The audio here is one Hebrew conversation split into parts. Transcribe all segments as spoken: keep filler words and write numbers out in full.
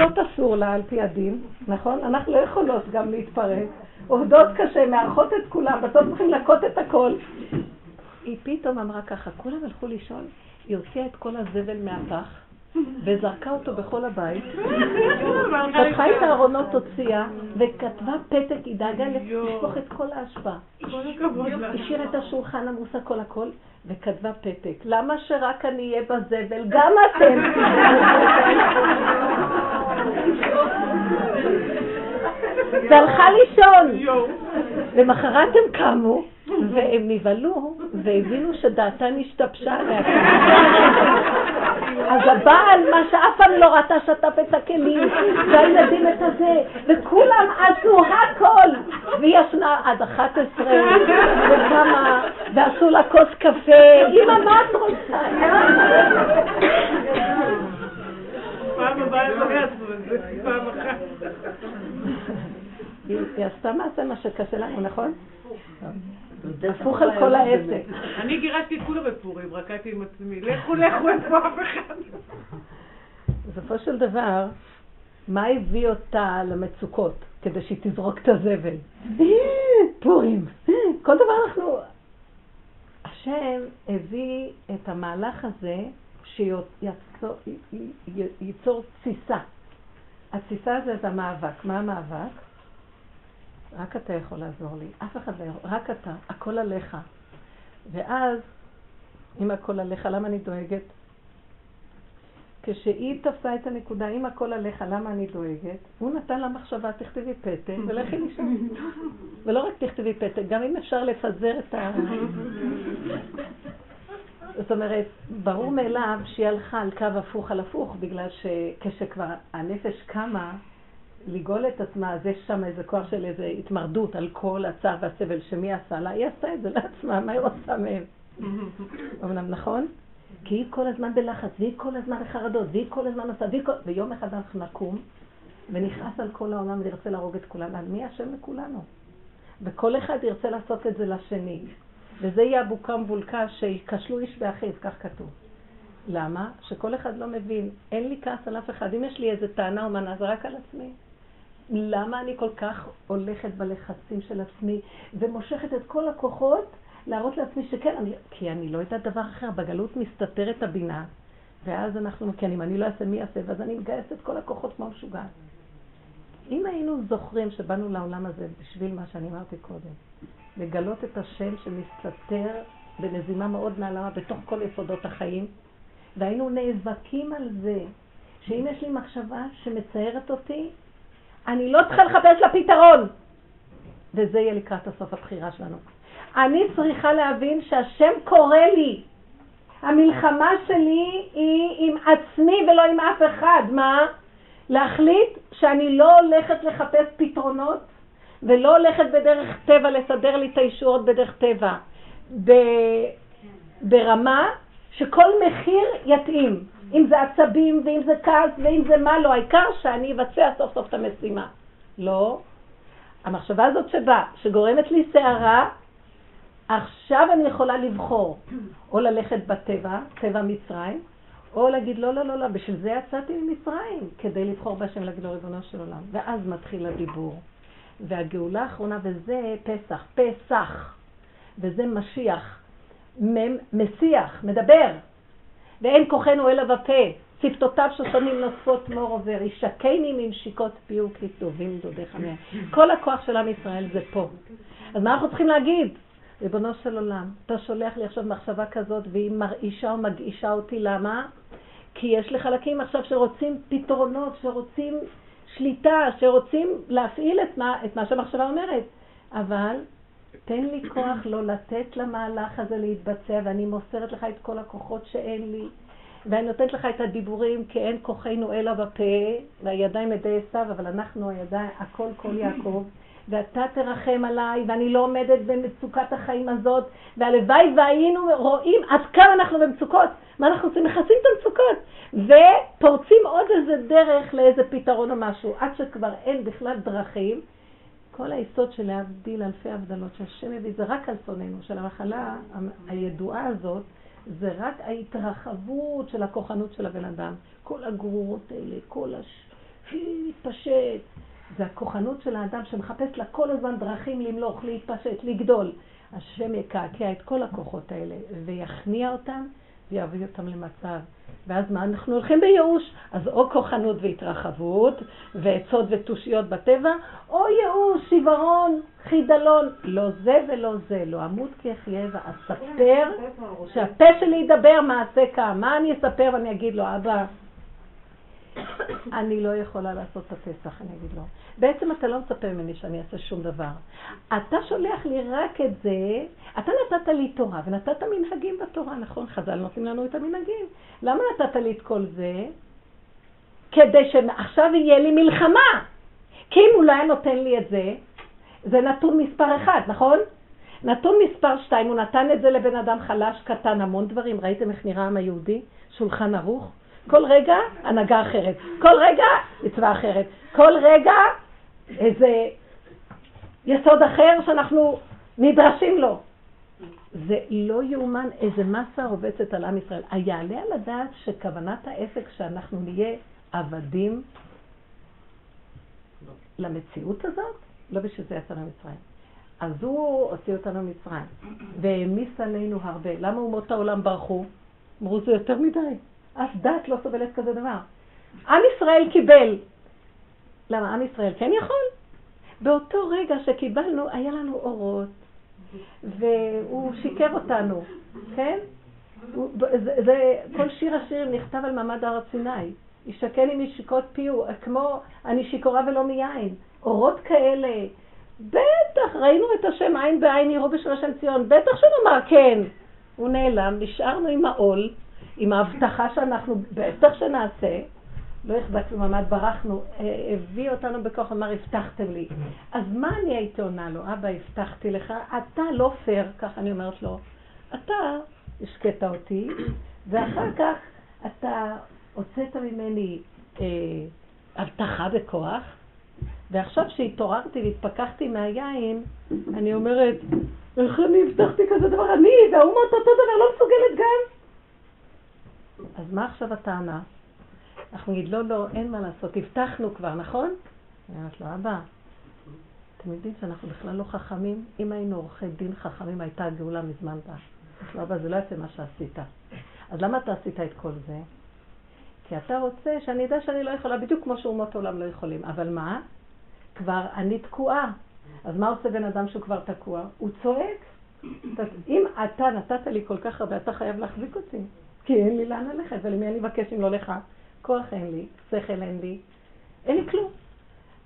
זאת אסור לה על פי הדין, נכון? אנחנו לא יכולות גם להתפרק. עובדות קשה, מארחות את כולם, בסוף צריכים לקוט את הכל. היא פתאום אמרה ככה, כולם הלכו לישון, היא הוציאה את כל הזבל מהפח, וזרקה אותו בכל הבית, פתחה את הארונות, הוציאה, וכתבה פתק, היא דאגה לשפוך את כל האשפה. השאירה את השולחן המוסה, כל הכל, וכתבה פתק. למה שרק אני אהיה בזבל? גם אתם! והלכה לישון! למחרת הם קמו, והם נבלו, והבינו שדעתן השתבשה עליה. אז הבעל, מה שאף פעם לא ראתה, שטף את הכלים, והילדים את הזה, וכולם עשו הכל, והיא ישנה עד אחת עשרה, וכמה, ועשו לה כוס קפה, אמא, מה את רוצה? פעם הבאה לבד, פעם אחת. היא עשתה מעשה מה שקשה לנו, נכון? הפוך על כל העסק. אני גירשתי את כולה בפורים, רק הייתי עם עצמי. לכו לכו את פה אחד. בסופו של דבר, מה הביא אותה למצוקות כדי שהיא תזרוק את הזבל? פורים. כל דבר אנחנו... השם הביא את המהלך הזה שייצור תסיסה. התסיסה זה את המאבק. מה המאבק? רק אתה יכול לעזור לי, אף אחד לא, רק אתה, הכל עליך. ואז, אם הכל עליך, למה אני דואגת? כשהיא תפסה את הנקודה, אם הכל עליך, למה אני דואגת? הוא נתן לה מחשבה, תכתבי פתק, ולכי נשאר. ולא רק תכתבי פתק, גם אם אפשר לפזר את ה... זאת אומרת, ברור מאליו שהיא הלכה על קו הפוך על הפוך, בגלל שכשכבר הנפש קמה, לגאול את עצמה, אז יש שם איזה כוח של איזה התמרדות על כל הצער והסבל שמי עשה לה, היא עשתה את זה לעצמה, מה היא עושה מהם? אמנם נכון? כי היא כל הזמן בלחץ, והיא כל הזמן בחרדות, והיא כל הזמן עושה, והיא כל... ויום אחד אנחנו נקום, ונכעס על כל העולם וירצה להרוג את כולם, על מי השם לכולנו? וכל אחד ירצה לעשות את זה לשני. וזה יהיה הבוקם וולקה שיקשלו איש באחיו, כך כתוב. למה? שכל אחד לא מבין, אין לי כעס על אף אחד, אם יש לי איזה טענה או מנה, זה רק על עצמי. למה אני כל כך הולכת בלחצים של עצמי ומושכת את כל הכוחות להראות לעצמי שכן, אני, כי אני לא יודעת דבר אחר, בגלות מסתתרת הבינה, ואז אנחנו, כי אני, אני לא אעשה מי יעשה, ואז אני מגייסת כל הכוחות כמו משוגעת. אם היינו זוכרים שבאנו לעולם הזה בשביל מה שאני אמרתי קודם, לגלות את השם שמסתתר בנזימה מאוד נעלמה בתוך כל יסודות החיים, והיינו נאבקים על זה, שאם יש לי מחשבה שמצערת אותי, אני לא צריכה לחפש לפתרון. וזה יהיה לקראת הסוף הבחירה שלנו. אני צריכה להבין שהשם קורא לי. המלחמה שלי היא עם עצמי ולא עם אף אחד. מה? להחליט שאני לא הולכת לחפש פתרונות, ולא הולכת בדרך טבע לסדר לי את האישורות בדרך טבע. ב... ברמה שכל מחיר יתאים. אם זה עצבים, ואם זה כעס, ואם זה מה לא, העיקר שאני אבצע סוף סוף את המשימה. לא. המחשבה הזאת שבא, שגורמת לי שערה, עכשיו אני יכולה לבחור או ללכת בטבע, טבע מצרים, או להגיד לא, לא, לא, לא, בשביל זה יצאתי ממצרים, כדי לבחור בשם להגיד לו ריבונו של עולם. ואז מתחיל הדיבור. והגאולה האחרונה, וזה פסח, פסח, וזה משיח, משיח, מדבר. ואין כוחנו אלא בפה, צפתותיו שושנים נוספות מור עובר, ישקני ממשיקות פיו כי טובים דודיך מהם. כל הכוח של עם ישראל זה פה. אז מה אנחנו צריכים להגיד? ריבונו של עולם, אתה שולח לי עכשיו מחשבה כזאת, והיא מרעישה או מגעישה אותי, למה? כי יש לי חלקים עכשיו שרוצים פתרונות, שרוצים שליטה, שרוצים להפעיל את מה, את מה שהמחשבה אומרת. אבל תן לי כוח לא לתת למהלך הזה להתבצע, ואני מוסרת לך את כל הכוחות שאין לי, ואני נותנת לך את הדיבורים, כי אין כוחנו אלא בפה, והידיים ידי עשיו, אבל אנחנו הידיים, הכל כל יעקב, ואתה תרחם עליי, ואני לא עומדת במצוקת החיים הזאת, והלוואי והיינו רואים עד כאן אנחנו במצוקות, מה אנחנו עושים? מכסים את המצוקות, ופורצים עוד איזה דרך לאיזה פתרון או משהו, עד שכבר אין בכלל דרכים, כל היסוד של להבדיל אלפי הבדלות שהשם הביא, זה רק על שוננו, של המחלה הידועה הזאת, זה רק ההתרחבות של הכוחנות של הבן אדם. כל הגרורות האלה, כל הש... להתפשט. זה הכוחנות של האדם שמחפש לה כל הזמן דרכים למלוך, להתפשט, לגדול. השם יקעקע את כל הכוחות האלה ויכניע אותם ויביא אותם למצב. ואז מה? אנחנו הולכים בייאוש. אז או כוחנות והתרחבות ועצות ותושיות בטבע, או ייאוש, שיוורון, חידלון. לא זה ולא זה, לא עמוד כחיה ואספר שהפה שלי ידבר מעשה כאן. מה אני אספר ואני אגיד לו, אבא, אני לא יכולה לעשות את הפסח, אני אגיד לו. בעצם אתה לא מצפה ממני שאני אעשה שום דבר. אתה שולח לי רק את זה, אתה נתת לי תורה ונתת מנהגים בתורה, נכון? חז"ל נותנים לנו את המנהגים. למה נתת לי את כל זה? כדי שעכשיו יהיה לי מלחמה. כי אם אולי נותן לי את זה, זה נתון מספר אחד, נכון? נתון מספר שתיים, הוא נתן את זה לבן אדם חלש, קטן, המון דברים. ראיתם איך נראה עם היהודי? שולחן ערוך. כל רגע הנהגה אחרת, כל רגע מצווה אחרת, כל רגע איזה יסוד אחר שאנחנו נדרשים לו. זה לא יאומן איזה מסה רובצת על עם ישראל. היעלה על הדעת שכוונת העסק שאנחנו נהיה עבדים למציאות הזאת? לא בשביל זה יצאנו מישראל. אז הוא הוציא אותנו מישראל והעמיס עלינו הרבה. למה אומות העולם ברחו? אמרו זה יותר מדי. אף דת לא סובלת כזה דבר. עם ישראל קיבל. למה? עם ישראל כן יכול. באותו רגע שקיבלנו, היה לנו אורות. והוא שיקר אותנו. כן? הוא, זה, זה, כל שיר השירים נכתב על ממד הר סיני. ישקן עם ישיקות פיו, כמו אני שיקורה ולא מיין. אורות כאלה. בטח, ראינו את השם עין בעין, יראו בשרשם ציון. בטח שנאמר כן. הוא נעלם, נשארנו עם העול. עם ההבטחה שאנחנו בטח שנעשה, לא החזקנו ממד, ברחנו, הביא אותנו בכוח, אמר, הבטחתם לי. אז מה אני הייתי עונה לו? אבא, הבטחתי לך, אתה לא פייר, כך אני אומרת לו, אתה השקטת אותי, ואחר כך אתה הוצאת ממני אה, הבטחה בכוח, ועכשיו שהתעוררתי והתפקחתי מהיין, אני אומרת, איך אני הבטחתי כזה דבר? אני והאומות אותו דבר לא מסוגלת גם? אז מה עכשיו הטענה? אנחנו נגיד, לא, לא, אין מה לעשות, הבטחנו כבר, נכון? אני אומרת לו, אבא, אתם יודעים שאנחנו בכלל לא חכמים? אם היינו עורכי דין חכמים, הייתה הגאולה מזמן בה. אז לא, אבא, זה לא יפה מה שעשית. אז למה אתה עשית את כל זה? כי אתה רוצה שאני יודע שאני לא יכולה, בדיוק כמו שאומות העולם לא יכולים. אבל מה? כבר אני תקועה. אז מה עושה בן אדם שהוא כבר תקוע? הוא צועק. אם אתה נתת לי כל כך הרבה, אתה חייב להחזיק אותי. כי אין לי לאן ללכת, ולמי אני מבקש אם לא לך? כוח אין לי, שכל אין לי, אין לי כלום.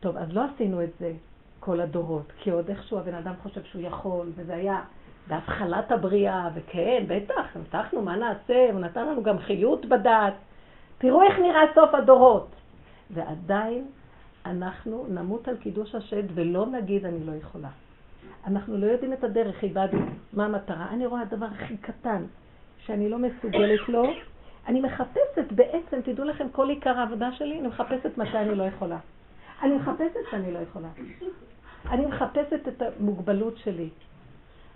טוב, אז לא עשינו את זה כל הדורות, כי עוד איכשהו הבן אדם חושב שהוא יכול, וזה היה בהתחלת הבריאה, וכן, בטח, נתחנו, מה נעשה? הוא נתן לנו גם חיות בדעת. תראו איך נראה סוף הדורות. ועדיין אנחנו נמות על קידוש השד ולא נגיד אני לא יכולה. אנחנו לא יודעים את הדרך, איבדנו, מה המטרה? אני רואה הדבר הכי קטן. שאני לא מסוגלת לו, אני מחפשת בעצם, תדעו לכם, כל עיקר העבודה שלי, אני מחפשת מתי אני לא יכולה. אני מחפשת שאני לא יכולה. אני מחפשת את המוגבלות שלי.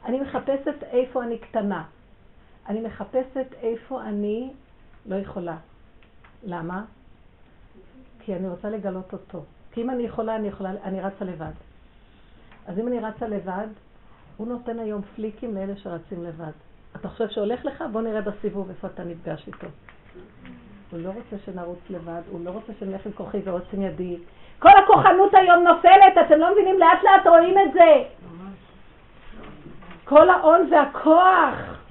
אני מחפשת איפה אני קטנה. אני מחפשת איפה אני לא יכולה. למה? כי אני רוצה לגלות אותו. כי אם אני יכולה, אני יכולה, אני רצה לבד. אז אם אני רצה לבד, הוא נותן היום פליקים לאלה שרצים לבד. אתה חושב שהולך לך? בוא נראה בסיבוב איפה אתה נפגש איתו. הוא לא רוצה שנרוץ לבד, הוא לא רוצה שנלך עם כוחי ועוצם ידי. כל הכוחנות היום נופלת, אתם לא מבינים, לאט לאט רואים את זה. כל העון והכוח.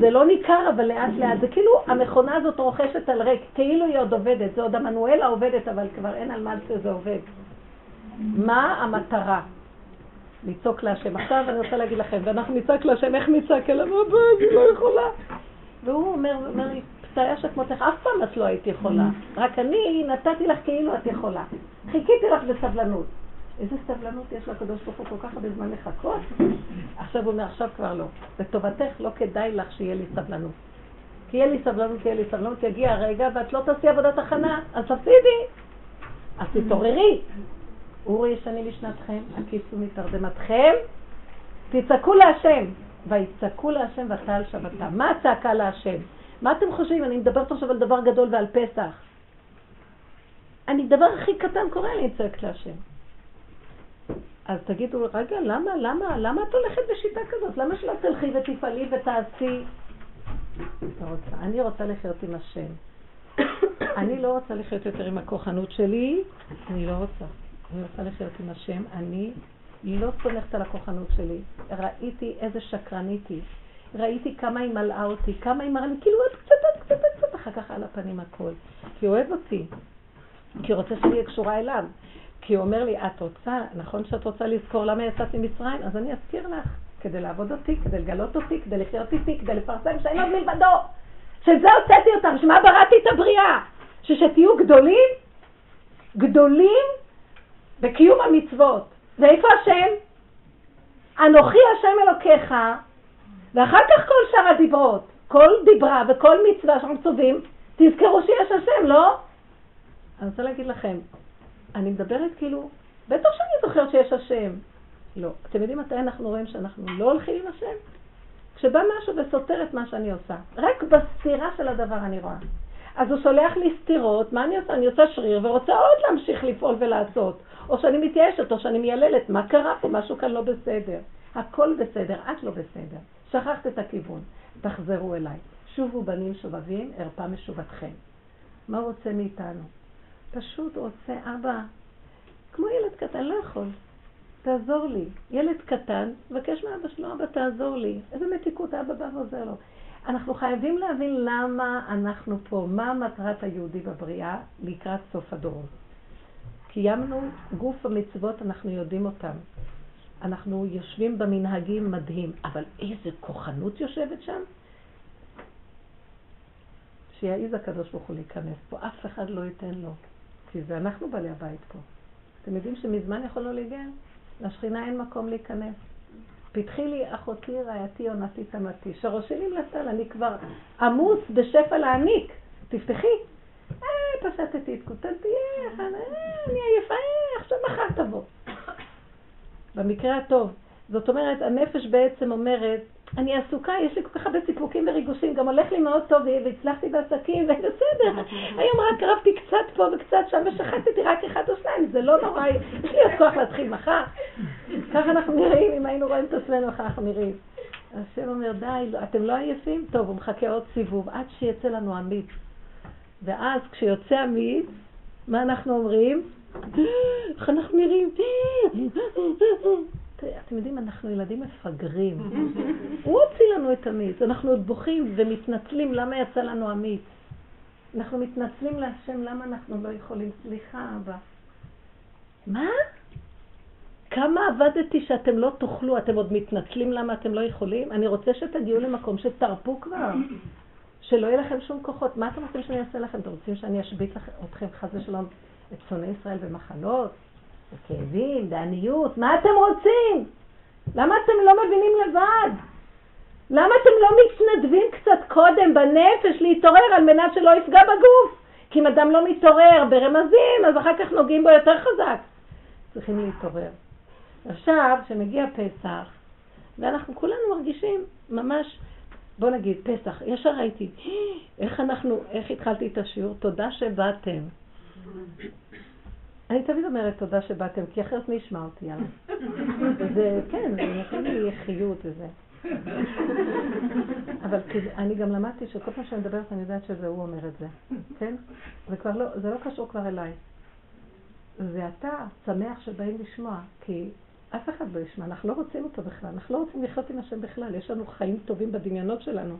זה לא ניכר, אבל לאט לאט. זה כאילו המכונה הזאת רוכשת על ריק, כאילו היא עוד עובדת. זה עוד המנואלה עובדת, אבל כבר אין על מה שזה עובד. מה המטרה? ניצוק להשם. עכשיו אני רוצה להגיד לכם, ואנחנו ניצק להשם, איך ניצק? אלא מה הבא, אני לא יכולה. והוא אומר, אומר לי, פתאיה שכמותך, אף פעם את לא הייתי יכולה. רק אני נתתי לך כאילו את יכולה. חיכיתי לך בסבלנות. איזה סבלנות יש לקדוש ברוך הוא כל כך בזמן לחכות? עכשיו הוא אומר, עכשיו כבר לא. בטובתך לא כדאי לך שיהיה לי סבלנות. כי יהיה לי סבלנות, כי יהיה לי סבלנות, יגיע הרגע ואת לא תעשי עבודת הכנה, אז תפסידי. אז תתעוררי. אורי ישני לשנתכם, הקיסו מתרדמתכם, תצעקו להשם, ויצעקו להשם ותעל שבתה. מה הצעקה להשם? מה אתם חושבים? אני מדברת עכשיו על דבר גדול ועל פסח. אני דבר הכי קטן קורא לי, צועקת להשם. אז תגידו, רגע, למה, למה, למה את הולכת בשיטה כזאת? למה שלא תלכי ותפעלי ותעשי? אתה רוצה, אני רוצה לחיות עם השם. אני לא רוצה לחיות יותר עם הכוחנות שלי, אני לא רוצה. אני רוצה לחיות עם השם, אני לא סולחת על הכוחנות שלי. ראיתי איזה שקרניתי, ראיתי כמה היא מלאה אותי, כמה היא מראה לי, כאילו עוד קצת, עוד קצת, עוד קצת, אחר כך על הפנים הכל. כי הוא אוהב אותי, כי הוא רוצה שאני אהיה קשורה אליו. כי הוא אומר לי, את רוצה, נכון שאת רוצה לזכור למה יצאתי ממצרים? אז אני אזכיר לך, כדי לעבוד אותי, כדי לגלות אותי, כדי לחיות איתי, כדי לפרסם שאין עוד מלבדו. שזה הוצאתי אותם, שמה בראתי את הבריאה. ששתהיו גדולים, גדולים בקיום המצוות. ואיפה השם? אנוכי השם אלוקיך, ואחר כך כל שאר הדיברות, כל דיברה וכל מצווה שאנחנו מצווים, תזכרו שיש השם, לא? אני רוצה להגיד לכם, אני מדברת כאילו, בטח שאני זוכרת שיש השם. לא. אתם יודעים מתי אנחנו רואים שאנחנו לא הולכים עם השם? כשבא משהו וסותר את מה שאני עושה. רק בסתירה של הדבר אני רואה. אז הוא שולח לי סתירות, מה אני עושה? אני עושה שריר ורוצה עוד להמשיך לפעול ולעשות. או שאני מתייאשת, או שאני מייללת. מה קרה פה? משהו כאן לא בסדר. הכל בסדר, את לא בסדר. שכחת את הכיוון. תחזרו אליי. שובו בנים שובבים, הרפה משובתכם. מה הוא רוצה מאיתנו? פשוט רוצה, אבא, כמו ילד קטן, לא יכול, תעזור לי. ילד קטן, בקש מאבא שלו, אבא תעזור לי. איזה מתיקות, אבא בא ועוזר לו. אנחנו חייבים להבין למה אנחנו פה, מה מטרת היהודי בבריאה לקראת סוף הדורות. קיימנו גוף המצוות, אנחנו יודעים אותם. אנחנו יושבים במנהגים מדהים, אבל איזה כוחנות יושבת שם? שיעיז הקדוש ברוך הוא להיכנס פה, אף אחד לא ייתן לו. כי זה אנחנו בעלי הבית פה. אתם יודעים שמזמן יכולנו להיגן? לשכינה אין מקום להיכנס. פתחי לי אחותי, רעייתי, עונתי, תמתי. שראשי נמלטל, אני כבר עמוס בשפע להעניק. תפתחי. אה, פשטתי, התקוטלתי, איך, אה, אני עייפה, אה, עכשיו מחר תבוא. במקרה הטוב. זאת אומרת, הנפש בעצם אומרת, אני עסוקה, יש לי כל כך הרבה סיפוקים וריגושים, גם הולך לי מאוד טוב, והצלחתי בעסקים, ובסדר, היום רק רבתי קצת פה וקצת שם, ושחטתי רק אחד או שניים, זה לא נורא, יש לי עוד כוח להתחיל מחר. ככה אנחנו נראים, אם היינו רואים את עצמנו, ככה אנחנו נראים. השם אומר, די, אתם לא עייפים? טוב, הוא מחכה עוד סיבוב, עד שיצא לנו אמיץ. ואז כשיוצא אמיץ, מה אנחנו אומרים? איך אנחנו נראים? אתם יודעים, אנחנו ילדים מפגרים. הוא הוציא לנו את המיץ. אנחנו עוד בוכים ומתנצלים למה יצא לנו המיץ. אנחנו מתנצלים להשם למה אנחנו לא יכולים. סליחה, אבא. מה? כמה עבדתי שאתם לא תאכלו, אתם עוד מתנצלים למה אתם לא יכולים? אני רוצה שתגיעו למקום שתרפו כבר. שלא יהיה לכם שום כוחות. מה אתם רוצים שאני אעשה לכם? אתם רוצים שאני אשבית אתכם חס ושלום את שונאי ישראל במחלות? בכאבים, בעניות, מה אתם רוצים? למה אתם לא מבינים לבד? למה אתם לא מתנדבים קצת קודם בנפש להתעורר על מנת שלא יפגע בגוף? כי אם אדם לא מתעורר ברמזים, אז אחר כך נוגעים בו יותר חזק. צריכים להתעורר. עכשיו, כשמגיע פסח, ואנחנו כולנו מרגישים ממש, בוא נגיד, פסח, ישר ראיתי, איך אנחנו, איך התחלתי את השיעור? תודה שבאתם. אני תמיד אומרת תודה שבאתם, כי אחרת מי ישמע אותי, יאללה. זה, כן, זה נותן לי חיות וזה. אבל אני גם למדתי שכל פעם שאני מדברת, אני יודעת שזה הוא אומר את זה. כן? זה כבר לא, זה לא קשור כבר אליי. זה אתה שמח שבאים לשמוע, כי אף אחד לא ישמע, אנחנו לא רוצים אותו בכלל, אנחנו לא רוצים לחיות עם השם בכלל, יש לנו חיים טובים בדמיונות שלנו.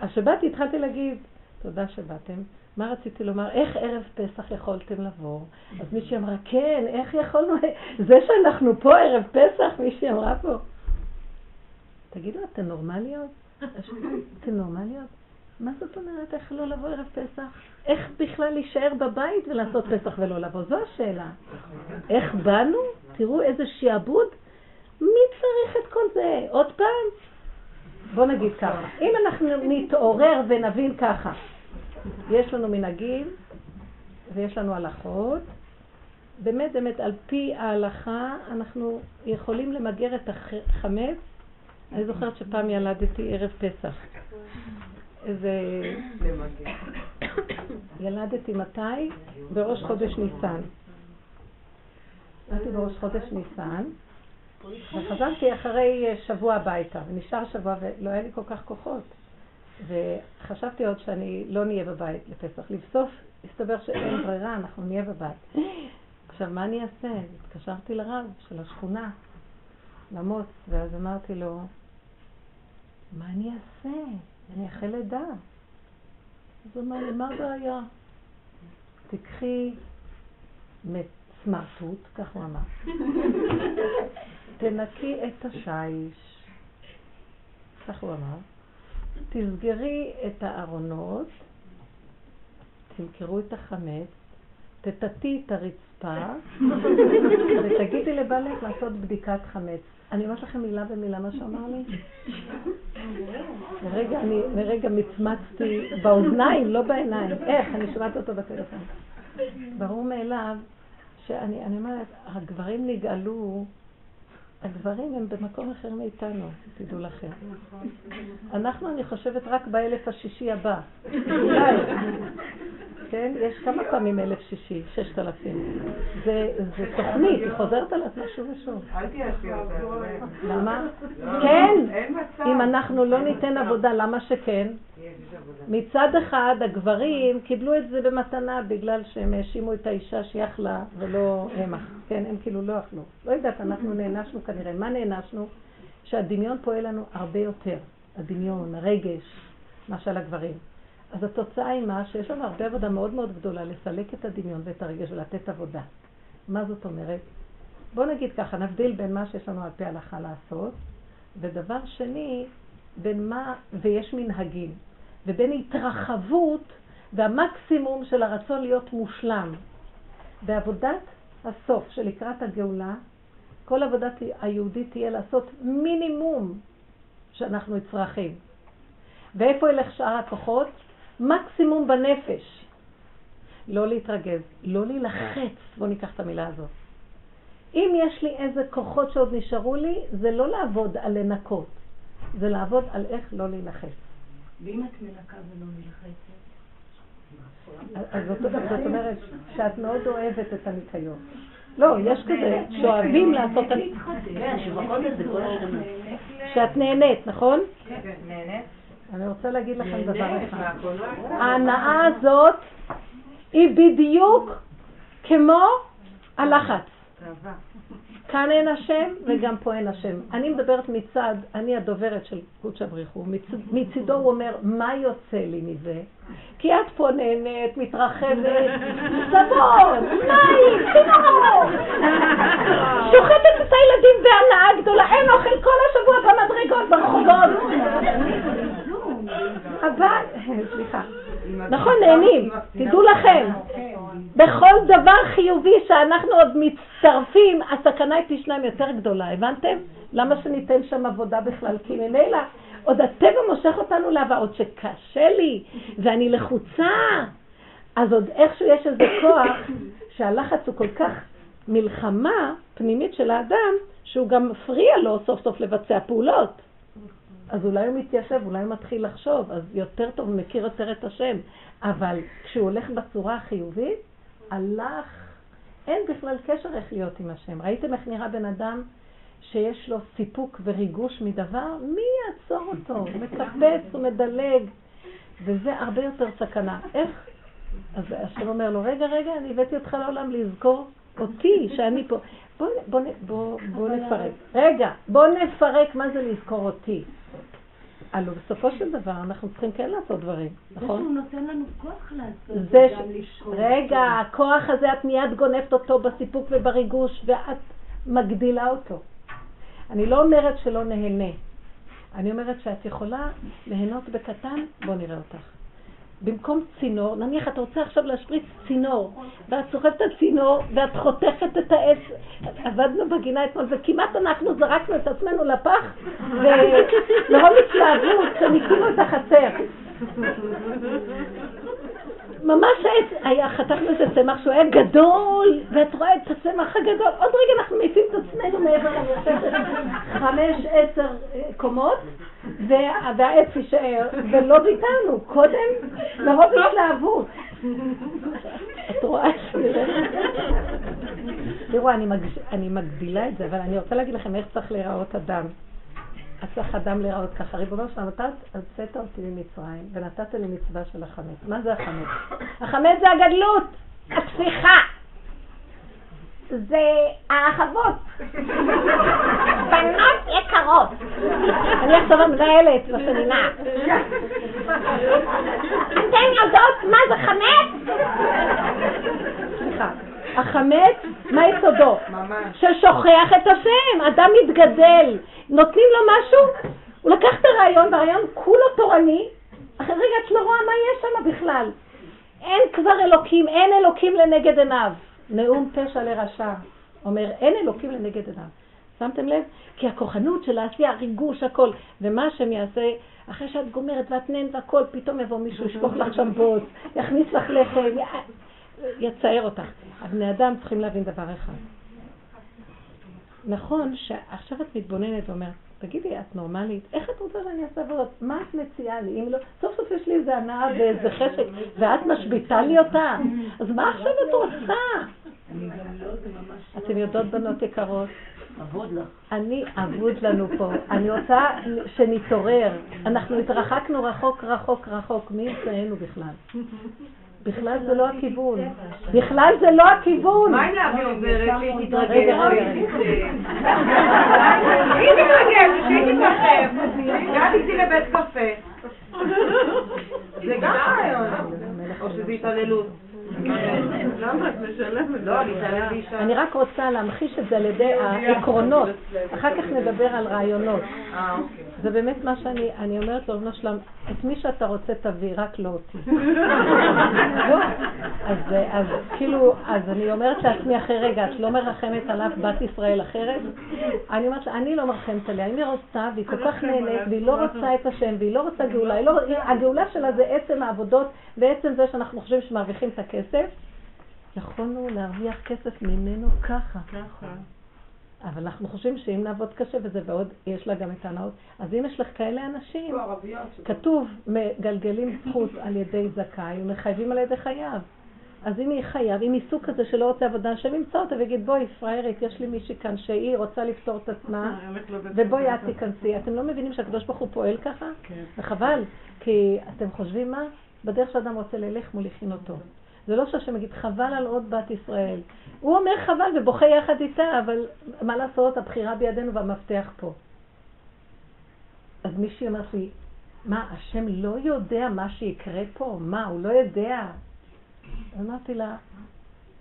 אז שבאתי, התחלתי להגיד, תודה שבאתם. מה רציתי לומר? איך ערב פסח יכולתם לבוא? אז מישהי אמרה, כן, איך יכולנו? זה שאנחנו פה ערב פסח, מישהי אמרה פה. תגידו, אתן נורמליות? אתן נורמליות? מה זאת אומרת, איך לא לבוא ערב פסח? איך בכלל להישאר בבית ולעשות פסח ולא לבוא? זו השאלה. איך באנו? תראו איזה שיעבוד? מי צריך את כל זה? עוד פעם? בוא נגיד ככה. אם אנחנו נתעורר ונבין ככה, יש לנו מנהגים ויש לנו הלכות. באמת, באמת, על פי ההלכה אנחנו יכולים למגר את החמץ אני זוכרת שפעם ילדתי ערב פסח. איזה... ילדתי מתי? בראש חודש ניסן. הייתי בראש חודש ניסן. וחזרתי אחרי שבוע הביתה, ונשאר שבוע ולא היה לי כל כך כוחות. וחשבתי עוד שאני לא נהיה בבית לפסח. לבסוף, הסתבר שאין ברירה, אנחנו נהיה בבית. עכשיו, מה אני אעשה? התקשרתי לרב של השכונה, למוס, ואז אמרתי לו, מה אני אעשה? אני אחרי לידה. אז הוא אמר לי, מה הבעיה? תקחי סמרטוט, כך הוא אמר. תנקי את השיש, כך הוא אמר. תסגרי את הארונות, תמכרו את החמץ, תטטי את הרצפה, ותגידי לבעלך לעשות בדיקת חמץ. אני אומרת לכם מילה במילה מה שאמר לי. לרגע, אני לרגע מצמצתי באוזניים, לא בעיניים. איך? אני שומעת אותו בטלפון. ברור מאליו שאני אני אומרת, הגברים נגאלו, הגברים הם במקום אחר מאיתנו, תדעו לכם. אנחנו, אני חושבת, רק באלף השישי הבא. כן? יש כמה פעמים אלף שישי, ששת אלפים. זה תוכנית, היא חוזרת על עצמה שוב ושוב. אל תעשי אותה. למה? כן! אם אנחנו לא ניתן עבודה, למה שכן? מצד אחד, הגברים קיבלו את זה במתנה בגלל שהם האשימו את האישה שהיא אכלה ולא הם אכלו. כן, הם כאילו לא אכלו. לא יודעת, אנחנו נענשנו כנראה. מה נענשנו? שהדמיון פועל לנו הרבה יותר. הדמיון, הרגש, מה שעל הגברים. אז התוצאה היא מה? שיש לנו הרבה עבודה מאוד מאוד גדולה לסלק את הדמיון ואת הרגש ולתת עבודה. מה זאת אומרת? בוא נגיד ככה, נבדיל בין מה שיש לנו על פי הלכה לעשות, ודבר שני, בין מה, ויש מנהגים, ובין התרחבות והמקסימום של הרצון להיות מושלם. בעבודת הסוף שלקראת הגאולה, כל עבודת היהודית תהיה לעשות מינימום שאנחנו צריכים. ואיפה ילך שאר הכוחות? מקסימום בנפש. לא להתרגז, לא להילחץ, בוא ניקח את המילה הזאת. אם יש לי איזה כוחות שעוד נשארו לי, זה לא לעבוד על לנקות, זה לעבוד על איך לא להילחץ. ואם את מנקה ולא מלחצת? אז זאת אומרת שאת מאוד אוהבת את הניקיון. לא, יש כזה, שאוהבים לעשות את הניקיון. שאת נהנית, נכון? כן, נהנית. אני רוצה להגיד לכם דבר אחד. ההנאה הזאת היא בדיוק כמו הלחץ. כאן אין השם וגם פה אין השם. אני מדברת מצד, אני הדוברת של קודש הבריחו, מצידו הוא אומר, מה יוצא לי מזה? כי את פה נהנית, מתרחבת, סבון, מים, סימור, שוחטת את הילדים בהנאה גדולה, אין אוכל כל השבוע במדרגות, ברחובות. אבל, סליחה, נכון, נהנים, תדעו לכם, בכל דבר חיובי שאנחנו עוד מצטרפים, הסכנה היא פי שניים יותר גדולה, הבנתם? למה שניתן שם עבודה בכלל? כי ממילא, עוד הטבע מושך אותנו להבא, עוד שקשה לי, ואני לחוצה, אז עוד איכשהו יש איזה כוח, שהלחץ הוא כל כך מלחמה פנימית של האדם, שהוא גם מפריע לו סוף סוף לבצע פעולות. אז אולי הוא מתיישב, אולי הוא מתחיל לחשוב, אז יותר טוב, מכיר יותר את השם. אבל כשהוא הולך בצורה החיובית, הלך, אין בכלל קשר איך להיות עם השם. ראיתם איך נראה בן אדם שיש לו סיפוק וריגוש מדבר? מי יעצור אותו? הוא מקפץ, הוא מדלג, וזה הרבה יותר סכנה. איך? אז השם אומר לו, רגע, רגע, אני הבאתי אותך לעולם לזכור אותי, שאני פה. בוא, בוא, בוא, בוא נפרק. רגע, בוא נפרק מה זה לזכור אותי. הלו, בסופו של דבר אנחנו צריכים כן לעשות דברים, נכון? זה שהוא נותן לנו כוח לעשות זה גם לשחור. רגע, הכוח הזה את מיד גונפת אותו בסיפוק ובריגוש ואת מגדילה אותו. אני לא אומרת שלא נהנה. אני אומרת שאת יכולה להנות בקטן, בוא נראה אותך. במקום צינור, נניח את רוצה עכשיו להשפריץ צינור, ואת סוחבת את הצינור ואת חותכת את העץ. עבדנו בגינה אתמול וכמעט אנחנו זרקנו את עצמנו לפח ולא מתלהבות שניקינו את החצר. ממש היה, חתכנו את הצמח שהוא היה גדול ואת רואה את הצמח הגדול, עוד רגע אנחנו מעיפים את עצמנו מעבר למצפת. חמש, עשר קומות, והעץ יישאר, ולא ביטרנו, קודם לרוב התלהבות. את רואה שזה? תראו, אני מגדילה את זה, אבל אני רוצה להגיד לכם איך צריך להיראות אדם. אז צריך אדם להיראות ככה. ריבונו שלנו, הוצאת אותי ממצרים, ונתת לי מצווה של החמץ. מה זה החמץ? החמץ זה הגדלות, הפסיכה. זה הרחבות. בנות יקרות. אני עכשיו המנהלת בסמינה. אתן יודעות מה זה חמץ? סליחה. החמץ, מה יסודו? ששוכח את השם. אדם מתגדל. נותנים לו משהו? הוא לקח את הרעיון, והרעיון כולו תורני. אחרי רגע את לא רואה מה יש שם בכלל. אין כבר אלוקים, אין אלוקים לנגד עיניו. נאום פשע לרשע, אומר, אין אלוקים לנגד עיניו. שמתם לב? כי הכוחנות של העשייה, הריגוש, הכל, ומה השם יעשה, אחרי שאת גומרת ואתנן והכל, פתאום יבוא מישהו, ישפוך לך שם בוץ, יכניס לך לחם, י... יצער אותך. הבני אדם צריכים להבין דבר אחד. נכון שעכשיו את מתבוננת ואומרת, תגידי, את נורמלית? איך את רוצה שאני אעשה עברות? מה את מציעה לי? אם לא, סוף סוף יש לי איזה ענה ואיזה חשק, ואת משביטה לי אותה. אז מה עכשיו את רוצה? אתם יודעות בנות יקרות? עבוד לך. אני עבוד לנו פה. אני רוצה שנתעורר. אנחנו התרחקנו רחוק, רחוק, רחוק. מי יצאנו בכלל? בכלל זה לא הכיוון. בכלל זה לא הכיוון. מה הנה אבי עוברת? שהיא תתרגל. היא תתרגל, שהיא תתרחב. גם איתי לבית קפה. זה גם רעיון. או שזה התעללות. למה את משלמת? לא, אני אתעלם אישה. אני רק רוצה להמחיש את זה על ידי העקרונות. אחר כך נדבר על רעיונות. זה באמת מה שאני אומרת לו, בנו שלם, את מי שאתה רוצה תביא, רק לא אותי. אז כאילו, אז אני אומרת לעצמי אחרי רגע, את לא מרחמת עליו בת ישראל אחרת? אני אומרת לה, אני לא מרחמת עליה, אם היא רוצה, והיא כל כך נהנית, והיא לא רוצה את השם, והיא לא רוצה גאולה, הגאולה שלה זה עצם העבודות, בעצם זה שאנחנו חושבים שמרוויחים את הכסף, יכולנו להרוויח כסף ממנו ככה. ככה. אבל אנחנו חושבים שאם נעבוד קשה וזה ועוד, יש לה גם את הנאות. אז אם יש לך כאלה אנשים, כתוב, מגלגלים זכות על ידי זכאי ומחייבים על ידי חייו. אז אם היא חייב, אם היא סוג כזה שלא רוצה עבודה, שמצא אותה ויגיד, בואי פריירית, יש לי מישהי כאן שהיא רוצה לפתור את עצמה, ובואי את תיכנסי. אתם לא מבינים שהקדוש ברוך הוא פועל ככה? וחבל, כי אתם חושבים מה? בדרך שאדם רוצה ללך מוליכין אותו. זה לא שהשם יגיד חבל על עוד בת ישראל. הוא אומר חבל ובוכה יחד איתה, אבל מה לעשות? הבחירה בידינו והמפתח פה. אז מישהי אומר לי, מה, השם לא יודע מה שיקרה פה? מה, הוא לא יודע? אמרתי לה,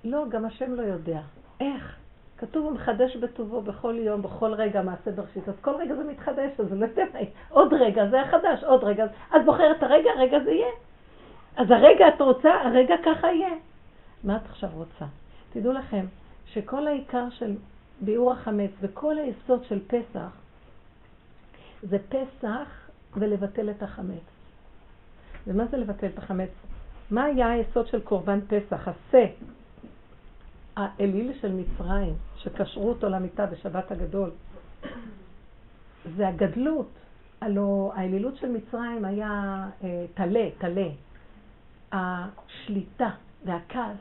לא, גם השם לא יודע. איך? כתוב הוא מחדש בטובו בכל יום, בכל רגע מעשה בראשית. אז כל רגע זה מתחדש, אז לא יודע מה. עוד רגע זה החדש, עוד רגע. אז בוחרת הרגע, רגע זה יהיה. אז הרגע את רוצה, הרגע ככה יהיה. מה את עכשיו רוצה? תדעו לכם שכל העיקר של ביאור החמץ וכל היסוד של פסח זה פסח ולבטל את החמץ. ומה זה לבטל את החמץ? מה היה היסוד של קורבן פסח? השה, האליל של מצרים שקשרו אותו למיטה בשבת הגדול. זה הגדלות. הלוא האלילות של מצרים היה תלה, תלה. השליטה והכעס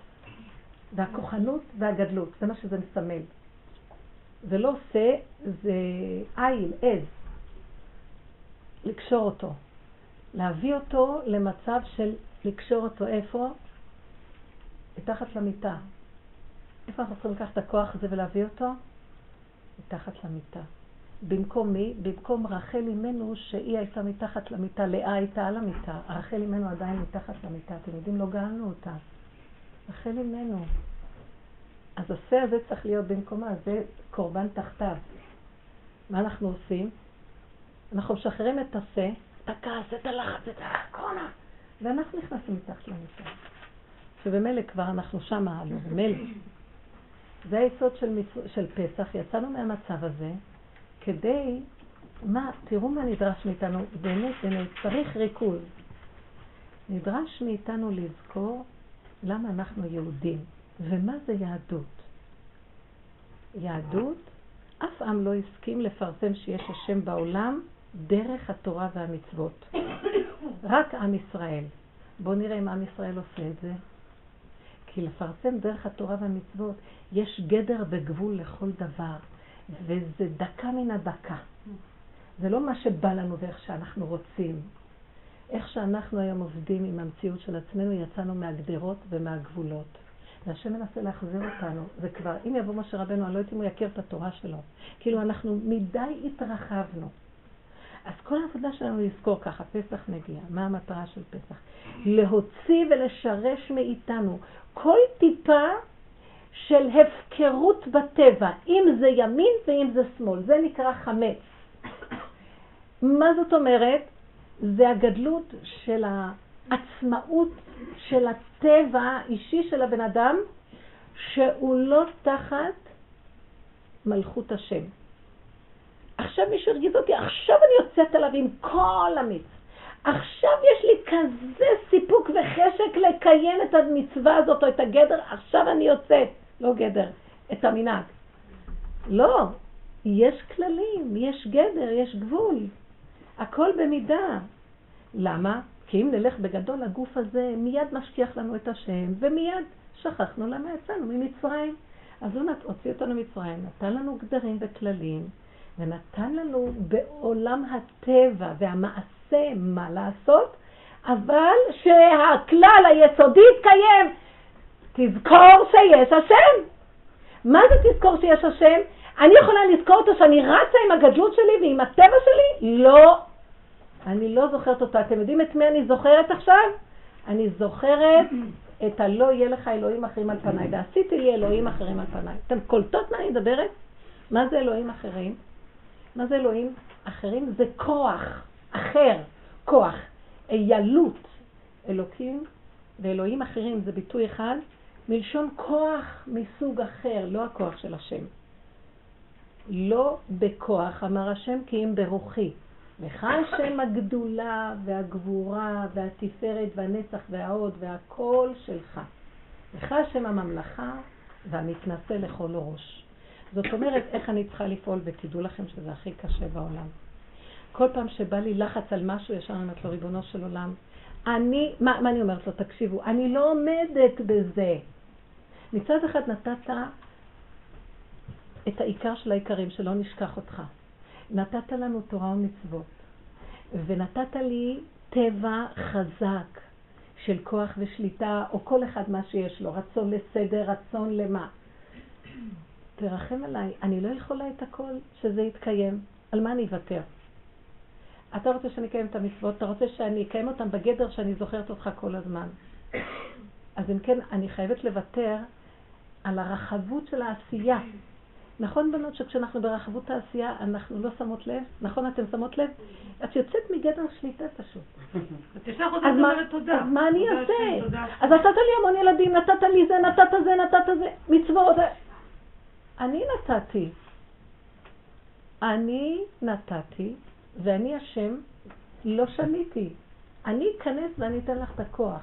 והכוחנות והגדלות, זה מה שזה מסמל. זה לא עושה, זה איל, עז, לקשור אותו, להביא אותו למצב של לקשור אותו איפה? מתחת למיטה. איפה אנחנו צריכים לקחת את הכוח הזה ולהביא אותו? מתחת למיטה. במקום מי? במקום רחל אימנו שהיא הייתה מתחת למיטה, לאה הייתה על המיטה, רחל אימנו עדיין מתחת למיטה, אתם יודעים, לא גאלנו אותה. רחל אימנו. אז השה הזה צריך להיות במקומה, זה קורבן תחתיו. מה אנחנו עושים? אנחנו משחררים את השה, את הכעס, את הלחץ, את הקונה, ואנחנו נכנסים מתחת למיטה. שבמילא כבר אנחנו שם, לא, במילא. זה היסוד של, מצ... של פסח, יצאנו מהמצב הזה, כדי, מה, תראו מה נדרש מאיתנו, באמת, באמת, צריך ריכוז. נדרש מאיתנו לזכור למה אנחנו יהודים, ומה זה יהדות. יהדות אף עם לא הסכים לפרסם שיש השם בעולם דרך התורה והמצוות. רק עם ישראל. בואו נראה אם עם ישראל עושה את זה. כי לפרסם דרך התורה והמצוות יש גדר וגבול לכל דבר. וזה דקה מן הדקה. זה לא מה שבא לנו ואיך שאנחנו רוצים. איך שאנחנו היום עובדים עם המציאות של עצמנו, יצאנו מהגדרות ומהגבולות. והשם מנסה להחזיר אותנו. זה כבר, אם יבוא משה רבנו, אני לא יודעת אם הוא יכיר את התורה שלו. כאילו אנחנו מדי התרחבנו. אז כל העבודה שלנו לזכור ככה, פסח מגיע. מה המטרה של פסח? להוציא ולשרש מאיתנו כל טיפה של הפקרות בטבע. אם זה ימין ואם זה שמאל. זה נקרא חמץ. מה זאת אומרת? זה הגדלות של העצמאות של הטבע האישי של הבן אדם, שהוא לא תחת מלכות השם. עכשיו מישהו הרגיז אותי, עכשיו אני יוצאת עליו עם כל המצ. עכשיו יש לי כזה סיפוק וחשק לקיים את המצווה הזאת או את הגדר, עכשיו אני יוצאת, לא גדר, את המנהג. לא, יש כללים, יש גדר, יש גבול. הכל במידה. למה? כי אם נלך בגדול הגוף הזה, מיד משכיח לנו את השם, ומיד שכחנו למה יצאנו ממצרים. אז הוא הוציא אותנו ממצרים, נתן לנו גדרים וכללים, ונתן לנו בעולם הטבע והמעשה מה לעשות, אבל שהכלל היסודי יתקיים, תזכור שיש השם. מה זה תזכור שיש השם? אני יכולה לזכור אותו שאני רצה עם הגדלות שלי ועם הטבע שלי? לא. אני לא זוכרת אותה. אתם יודעים את מי אני זוכרת עכשיו? אני זוכרת את הלא יהיה לך אלוהים אחרים על פניי. ועשיתי לי אלוהים אחרים על פניי. אתם קולטות מה אני מדברת? מה זה אלוהים אחרים? מה זה אלוהים אחרים? זה כוח. אחר. כוח. איילות. אלוקים ואלוהים אחרים זה ביטוי אחד. מלשון כוח מסוג אחר. לא הכוח של השם. לא בכוח, אמר השם, כי אם ברוחי. לך השם הגדולה והגבורה והתפארת והנצח והעוד והכל שלך. לך השם הממלכה והמתנשא לכל ראש. זאת אומרת, איך אני צריכה לפעול, ותדעו לכם שזה הכי קשה בעולם. כל פעם שבא לי לחץ על משהו, ישר אני אומרת לו, ריבונו של עולם, אני, מה, מה אני אומרת לו? תקשיבו, אני לא עומדת בזה. מצד אחד נתת את העיקר של העיקרים, שלא נשכח אותך. נתת לנו תורה ומצוות, ונתת לי טבע חזק של כוח ושליטה, או כל אחד מה שיש לו, רצון לסדר, רצון למה. תרחם עליי, אני לא יכולה את הכל שזה יתקיים. על מה אני אוותר? אתה רוצה שאני אקיים את המצוות, אתה רוצה שאני אקיים אותם בגדר שאני זוכרת אותך כל הזמן. אז אם כן, אני חייבת לוותר על הרחבות של העשייה. נכון בנות שכשאנחנו ברחבות העשייה אנחנו לא שמות לב? נכון אתם שמות לב? את יוצאת מגדר שליטה פשוט. אז מה אני אעשה? אז נתת לי המון ילדים, נתת לי זה, נתת זה, נתת זה, מצוות. אני נתתי. אני נתתי ואני השם לא שניתי. אני אכנס ואני אתן לך את הכוח.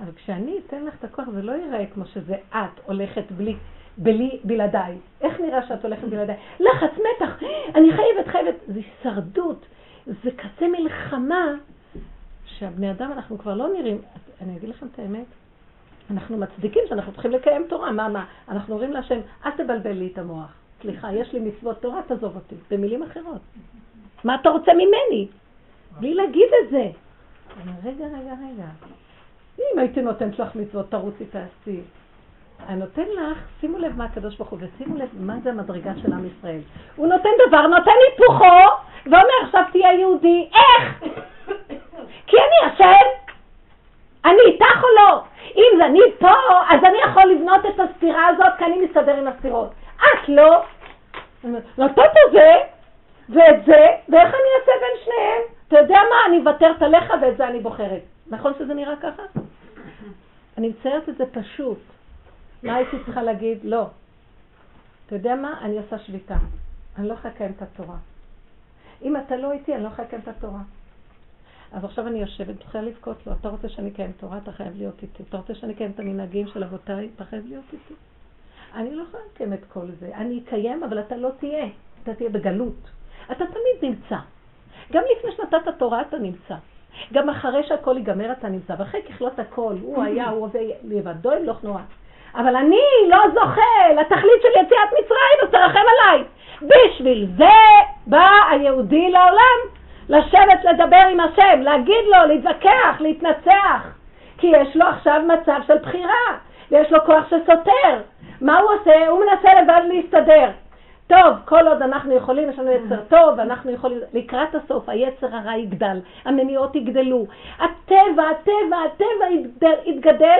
אבל כשאני אתן לך את הכוח זה לא ייראה כמו שזה את הולכת בלי. בלי, בלעדיי. איך נראה שאת הולכת בלעדיי? לחץ, מתח, אני חייבת, חייבת. זה הישרדות, זה קצה מלחמה שהבני אדם אנחנו כבר לא נראים. אני אגיד לכם את האמת, אנחנו מצדיקים שאנחנו צריכים לקיים תורה. מה, מה? אנחנו אומרים להשם, אל תבלבל לי את המוח. סליחה, יש לי מצוות תורה, תעזוב אותי. במילים אחרות. מה אתה רוצה ממני? בלי להגיד את זה. רגע, רגע, רגע. אם הייתי נותנת לך מצוות, תרוצי תעשי. אני נותן לך, שימו לב מה הקדוש ברוך הוא, ושימו לב מה זה המדרגה של עם ישראל. הוא נותן דבר, נותן היפוכו, ואומר עכשיו תהיה יהודי. איך? כי אני השם? אני איתך או לא? אם אני פה, אז אני יכול לבנות את הסתירה הזאת, כי אני מסתדר עם הסתירות. את לא. נתת זה, ואת זה, ואיך אני אעשה בין שניהם? אתה יודע מה? אני מבטרת עליך ואת זה אני בוחרת. נכון שזה נראה ככה? אני מציירת את זה פשוט. מה הייתי צריכה להגיד? לא. אתה יודע מה? אני עושה שביתה. אני לא חכה עם את התורה. אם אתה לא איתי, אני לא חכה עם את התורה. אז עכשיו אני יושבת, תוכל לבכות לו. אתה רוצה שאני קיים תורה, אתה חייב להיות איתי. אתה רוצה שאני קיים את המנהגים של אבותיי, אתה חייב להיות איתי. אני לא יכולה לקיים את כל זה. אני אקיים, אבל אתה לא תהיה. אתה תהיה בגלות. אתה תמיד נמצא. גם לפני שנתת התורה אתה נמצא. גם אחרי שהכל ייגמר אתה נמצא. ואחרי ככלות הכל, הוא היה, הוא עובר לבדו, אין לך נועה. אבל אני לא זוכה לתכלית של יציאת מצרים, אז תרחם עליי. בשביל זה בא היהודי לעולם. לשבת, לדבר עם השם, להגיד לו, להתווכח, להתנצח. כי יש לו עכשיו מצב של בחירה. ויש לו כוח שסותר. מה הוא עושה? הוא מנסה לבד להסתדר. טוב, כל עוד אנחנו יכולים, יש לנו יצר טוב, אנחנו יכולים, לקראת הסוף, היצר הרע יגדל, המניעות יגדלו, הטבע, הטבע, הטבע יגדל, יתגדל,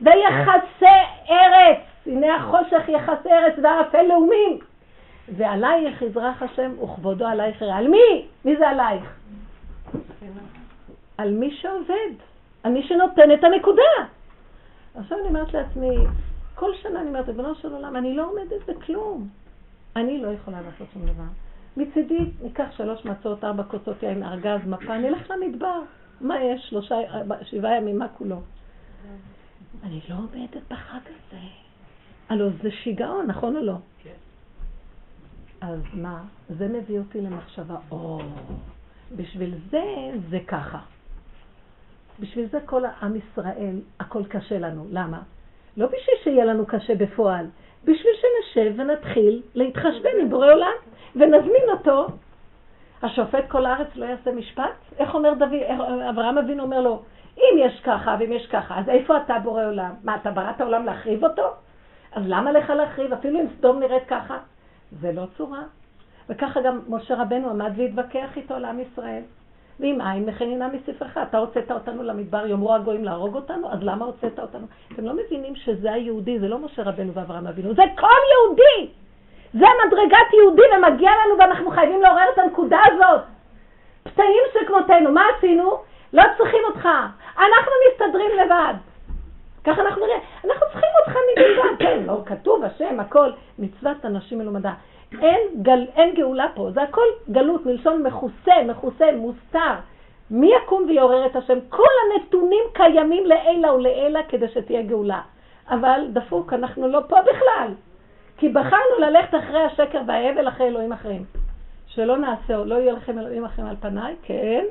ויחסה ארץ, הנה החושך יחסה ארץ וערפל לאומים, ועלייך יזרח השם וכבודו עלייך יראה. על מי? מי זה עלייך? על מי שעובד, על מי שנותן את הנקודה. עכשיו אני אומרת לעצמי, כל שנה אני אומרת, בנו של עולם, אני לא עומדת בכלום. אני לא יכולה לעשות שום דבר. מצידי, ניקח שלוש מצות, ארבע קוצות יין, ארגז, מפה, נלך למדבר. מה יש? שלושה, שבעה ימים, מה כולו? אני לא עומדת בחג הזה. הלו, זה שיגעון, נכון או לא? כן. אז מה? זה מביא אותי למחשבה, או, בשביל זה, זה ככה. בשביל זה כל העם ישראל, הכל קשה לנו. למה? לא בשביל שיהיה לנו קשה בפועל. בשביל שנשב ונתחיל להתחשבן עם בורא עולם ונזמין אותו. השופט כל הארץ לא יעשה משפט? איך אומר דוד, אברהם אבינו אומר לו, אם יש ככה ואם יש ככה, אז איפה אתה בורא עולם? מה, אתה בראת העולם להחריב אותו? אז למה לך להחריב? אפילו אם סדום נראית ככה? זה לא צורה. וככה גם משה רבנו עמד והתווכח איתו לעם ישראל. ואם עין מכנינה מספרך, אתה הוצאת אותנו למדבר, יאמרו הגויים להרוג אותנו, אז למה הוצאת אותנו? אתם לא מבינים שזה היהודי, זה לא משה רבנו ואברהם אבינו, זה כל יהודי! זה מדרגת יהודי ומגיע לנו ואנחנו חייבים לעורר את הנקודה הזאת. פתאים שכמותנו, מה עשינו? לא צריכים אותך, אנחנו מסתדרים לבד. ככה אנחנו נראה, אנחנו צריכים אותך מבלבד, כן, לא כתוב השם, הכל, מצוות אנשים מלומדה. אין, גל, אין גאולה פה, זה הכל גלות, מלשון מחוסה, מחוסה, מוסתר. מי יקום ויעורר את השם? כל הנתונים קיימים לאלה ולאלה כדי שתהיה גאולה. אבל דפוק, אנחנו לא פה בכלל. כי בחרנו ללכת אחרי השקר והאבל אחרי אלוהים אחרים. שלא נעשה, לא יהיה לכם אלוהים אחרים על פניי, כן.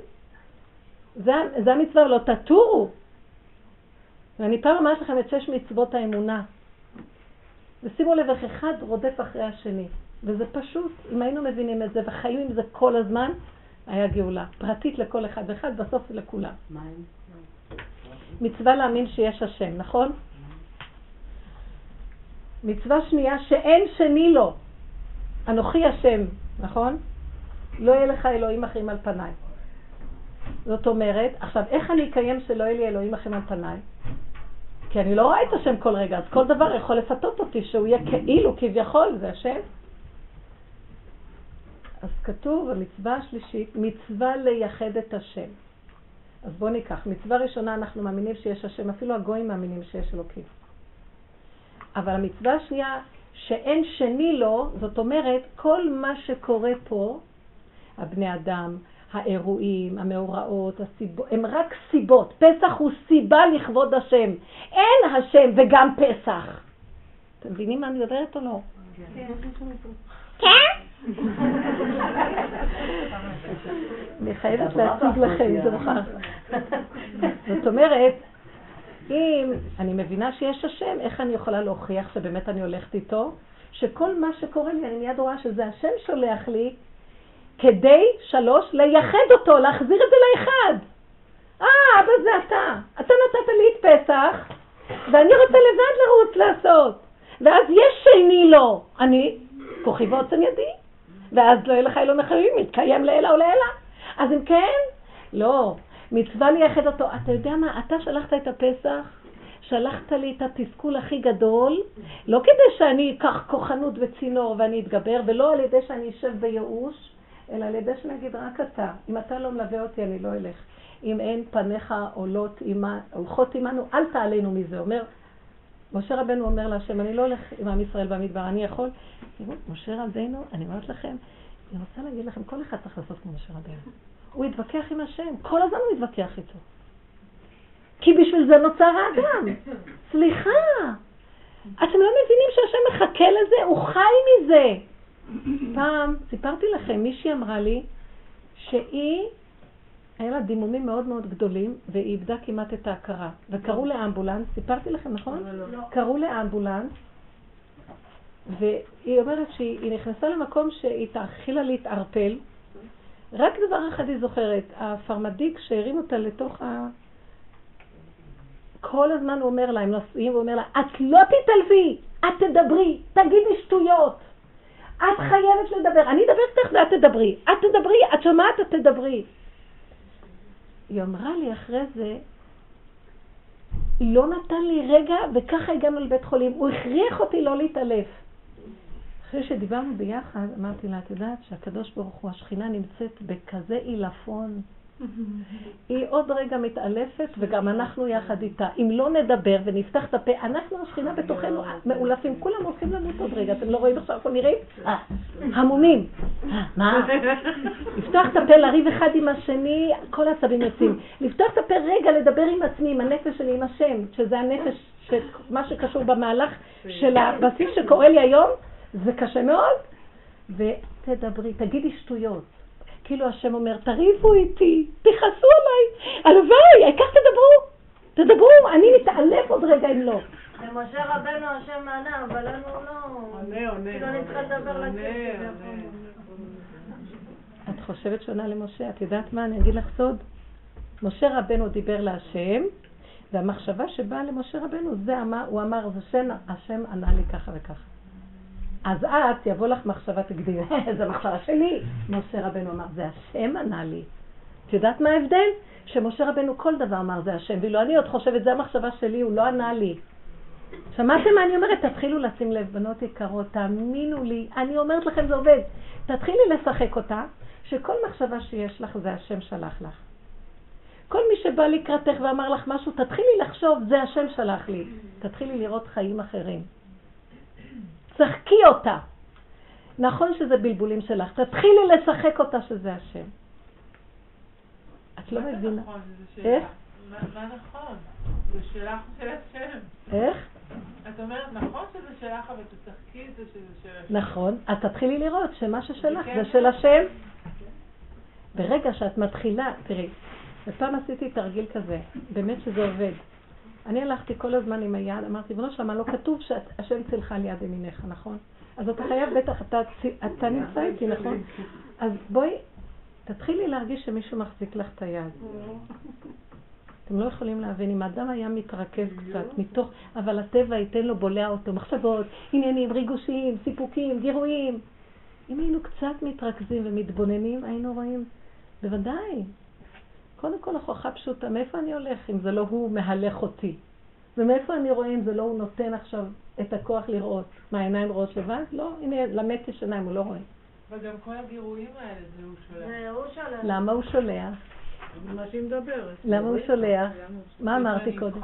זה, זה המצווה, לא תטורו. ואני פעם אמרת לכם את שש מצוות האמונה. ושימו לב איך אחד רודף אחרי השני. וזה פשוט, אם היינו מבינים את זה וחיים עם זה כל הזמן, היה גאולה. פרטית לכל אחד ואחד, בסוף לכולם. מצווה להאמין שיש השם, נכון? מצווה שנייה שאין שני לו. אנוכי השם, נכון? לא יהיה לך אלוהים אחרים על פניי. זאת אומרת, עכשיו איך אני אקיים שלא יהיה לי אלוהים אחרים על פניי? כי אני לא רואה את השם כל רגע, אז כל דבר יכול לפתות אותי שהוא יהיה כאילו כביכול, זה השם. אז כתוב, המצווה השלישית, מצווה לייחד את השם. אז בואו ניקח, מצווה ראשונה אנחנו מאמינים שיש השם, אפילו הגויים מאמינים שיש אלוקים. אבל המצווה השנייה, שאין שני לו, זאת אומרת, כל מה שקורה פה, הבני אדם, האירועים, המאורעות, הסיבות, הם רק סיבות. פסח הוא סיבה לכבוד השם. אין השם וגם פסח. אתם מבינים מה אני מדברת או לא? כן? אני חייבת להציג לכם, זה מוכר. זאת אומרת, אם אני מבינה שיש השם, איך אני יכולה להוכיח שבאמת אני הולכת איתו? שכל מה שקורה לי, אני מיד רואה שזה השם שולח לי, כדי שלוש, לייחד אותו, להחזיר את זה לאחד. אה, אבל זה אתה. אתה נתת לי את פסח, ואני רוצה לבד לרוץ לעשות. ואז יש שני לו. אני, כוחי ועוצם ידי. ואז לא יהיה לך אלו מחייבים, מתקיים לאלה או לאלה. אז אם כן, לא, מצווה לייחד אותו. אתה יודע מה, אתה שלחת את הפסח, שלחת לי את התסכול הכי גדול, לא כדי שאני אקח כוחנות וצינור ואני אתגבר, ולא על ידי שאני אשב בייאוש, אלא על ידי שנגיד רק אתה. אם אתה לא מלווה אותי, אני לא אלך. אם אין פניך עולות, הולכות עמנו, אל תעלינו מזה. אומר, משה רבנו אומר להשם, אני לא הולך עם עם ישראל במדבר, אני יכול. משה רבנו, אני אומרת לכם, אני רוצה להגיד לכם, כל אחד צריך לעשות כמו משה רבנו. הוא יתווכח עם השם, כל הזמן הוא יתווכח איתו. כי בשביל זה נוצר האדם. סליחה. אתם לא מבינים שהשם מחכה לזה, הוא חי מזה. פעם, סיפרתי לכם, מישהי אמרה לי שהיא, היה לה דימומים מאוד מאוד גדולים, והיא איבדה כמעט את ההכרה. וקראו לאמבולנס, סיפרתי לכם, נכון? לא. קראו לאמבולנס, והיא אומרת שהיא נכנסה למקום שהיא תאכילה להתערפל. רק דבר אחד היא זוכרת, הפרמדיק שהרים אותה לתוך ה... כל הזמן הוא אומר לה, הם נוסעים, הוא אומר לה, את לא תתעלבי, את תדברי, תגידי שטויות. את חייבת לדבר, אני אדבר איתך ואת תדברי, את תדברי, את שומעת, את תדברי. היא אמרה לי אחרי זה, לא נתן לי רגע, וככה הגענו לבית חולים, הוא הכריח אותי לא להתעלף. אחרי שדיברנו ביחד, אמרתי לה, את יודעת שהקדוש ברוך הוא, השכינה נמצאת בכזה אילפון, היא עוד רגע מתעלפת, וגם אנחנו יחד איתה. אם לא נדבר ונפתח את הפה, אנחנו השכינה בתוכנו מעולפים, כולם הולכים למות עוד רגע. אתם לא רואים עכשיו פה נראים? המומים. מה? נפתח את הפה, לריב אחד עם השני, כל העצבים יוצאים. נפתח את הפה רגע לדבר עם עצמי, עם הנפש שלי, עם השם, שזה הנפש, מה שקשור במהלך של הבסיס שקורה לי היום, זה קשה מאוד. ותדברי, תגידי שטויות. כאילו השם אומר, תריבו איתי, תיחסו עליי, הלוואי, העיקר תדברו, תדברו, אני מתעלף עוד רגע אם לא. למשה רבנו השם מענה, אבל לנו לא, כאילו אני צריכה לדבר לכם. את חושבת שונה למשה, את יודעת מה, אני אגיד לך סוד. משה רבנו דיבר להשם, והמחשבה שבאה למשה רבנו, הוא אמר, השם ענה לי ככה וככה. אז את, יבוא לך מחשבה, תגדי, זה מחשבה שלי. משה רבנו אמר, זה השם ענה לי. את יודעת מה ההבדל? שמשה רבנו כל דבר אמר, זה השם, ולא אני עוד חושבת, זה המחשבה שלי, הוא לא ענה לי. שמעתם מה אני אומרת? תתחילו לשים לב, בנות יקרות, תאמינו לי, אני אומרת לכם זה עובד. תתחילי לשחק אותה, שכל מחשבה שיש לך, זה השם שלח לך. כל מי שבא לקראתך ואמר לך משהו, תתחילי לחשוב, זה השם שלח לי. תתחילי לראות חיים אחרים. שחקי אותה. נכון שזה בלבולים שלך. תתחילי לשחק אותה שזה השם. את לא מבינה. איך? מה נכון? זה שלך של השם. איך? את אומרת נכון שזה שלך, אבל תשחקי את זה שזה של השם. נכון. אז תתחילי לראות שמה ששלך זה של השם. ברגע שאת מתחילה, תראי, בפעם עשיתי תרגיל כזה. באמת שזה עובד. אני הלכתי כל הזמן עם היד, אמרתי, בנו שמה לא כתוב שהשם צלחה על יד ימינך, נכון? אז אתה חייב בטח, אתה, אתה נמצא איתי, נכון? אז בואי, תתחילי להרגיש שמישהו מחזיק לך את היד. אתם לא יכולים להבין, אם האדם היה מתרכז קצת, מתוך, אבל הטבע ייתן לו בולע אותו, מחשבות, עניינים, ריגושים, סיפוקים, גירויים. אם היינו קצת מתרכזים ומתבוננים, היינו רואים, בוודאי. קודם כל הוכחה פשוטה, מאיפה אני הולך אם זה לא הוא מהלך אותי? ומאיפה אני רואה אם זה לא הוא נותן עכשיו את הכוח לראות? מה, העיניים רואות לבד? לא, הנה, למדתי שניים, הוא לא רואה. וגם כל הגירויים האלה זה הוא שולח. זה הוא שולח. למה הוא שולח? מה שהיא מדברת. למה הוא שולח? מה אמרתי קודם?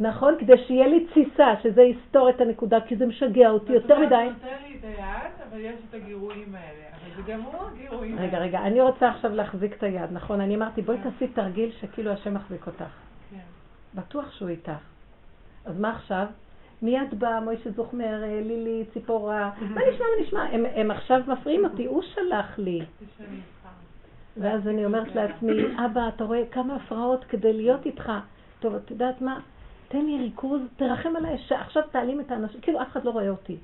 נכון, כדי שיהיה לי תסיסה, שזה יסתור את הנקודה, כי זה משגע אותי יותר מדי. אתה נותן לי את היד, אבל יש את הגירויים האלה. אבל זה גם הוא הגירויים האלה. רגע, רגע, אני רוצה עכשיו להחזיק את היד, נכון? אני אמרתי, בואי תעשי תרגיל שכאילו השם מחזיק אותך. בטוח שהוא איתך. אז מה עכשיו? מיד בא מוישה זוכמר, לילי, ציפורה. מה נשמע, מה נשמע? הם עכשיו מפריעים אותי, הוא שלח לי. ואז אני אומרת לעצמי, אבא, אתה רואה כמה הפרעות כדי להיות איתך. טוב, את יודעת מה? תן לי ריכוז, תרחם עליי, שעכשיו תעלים את האנשים, כאילו אף אחד לא רואה אותי.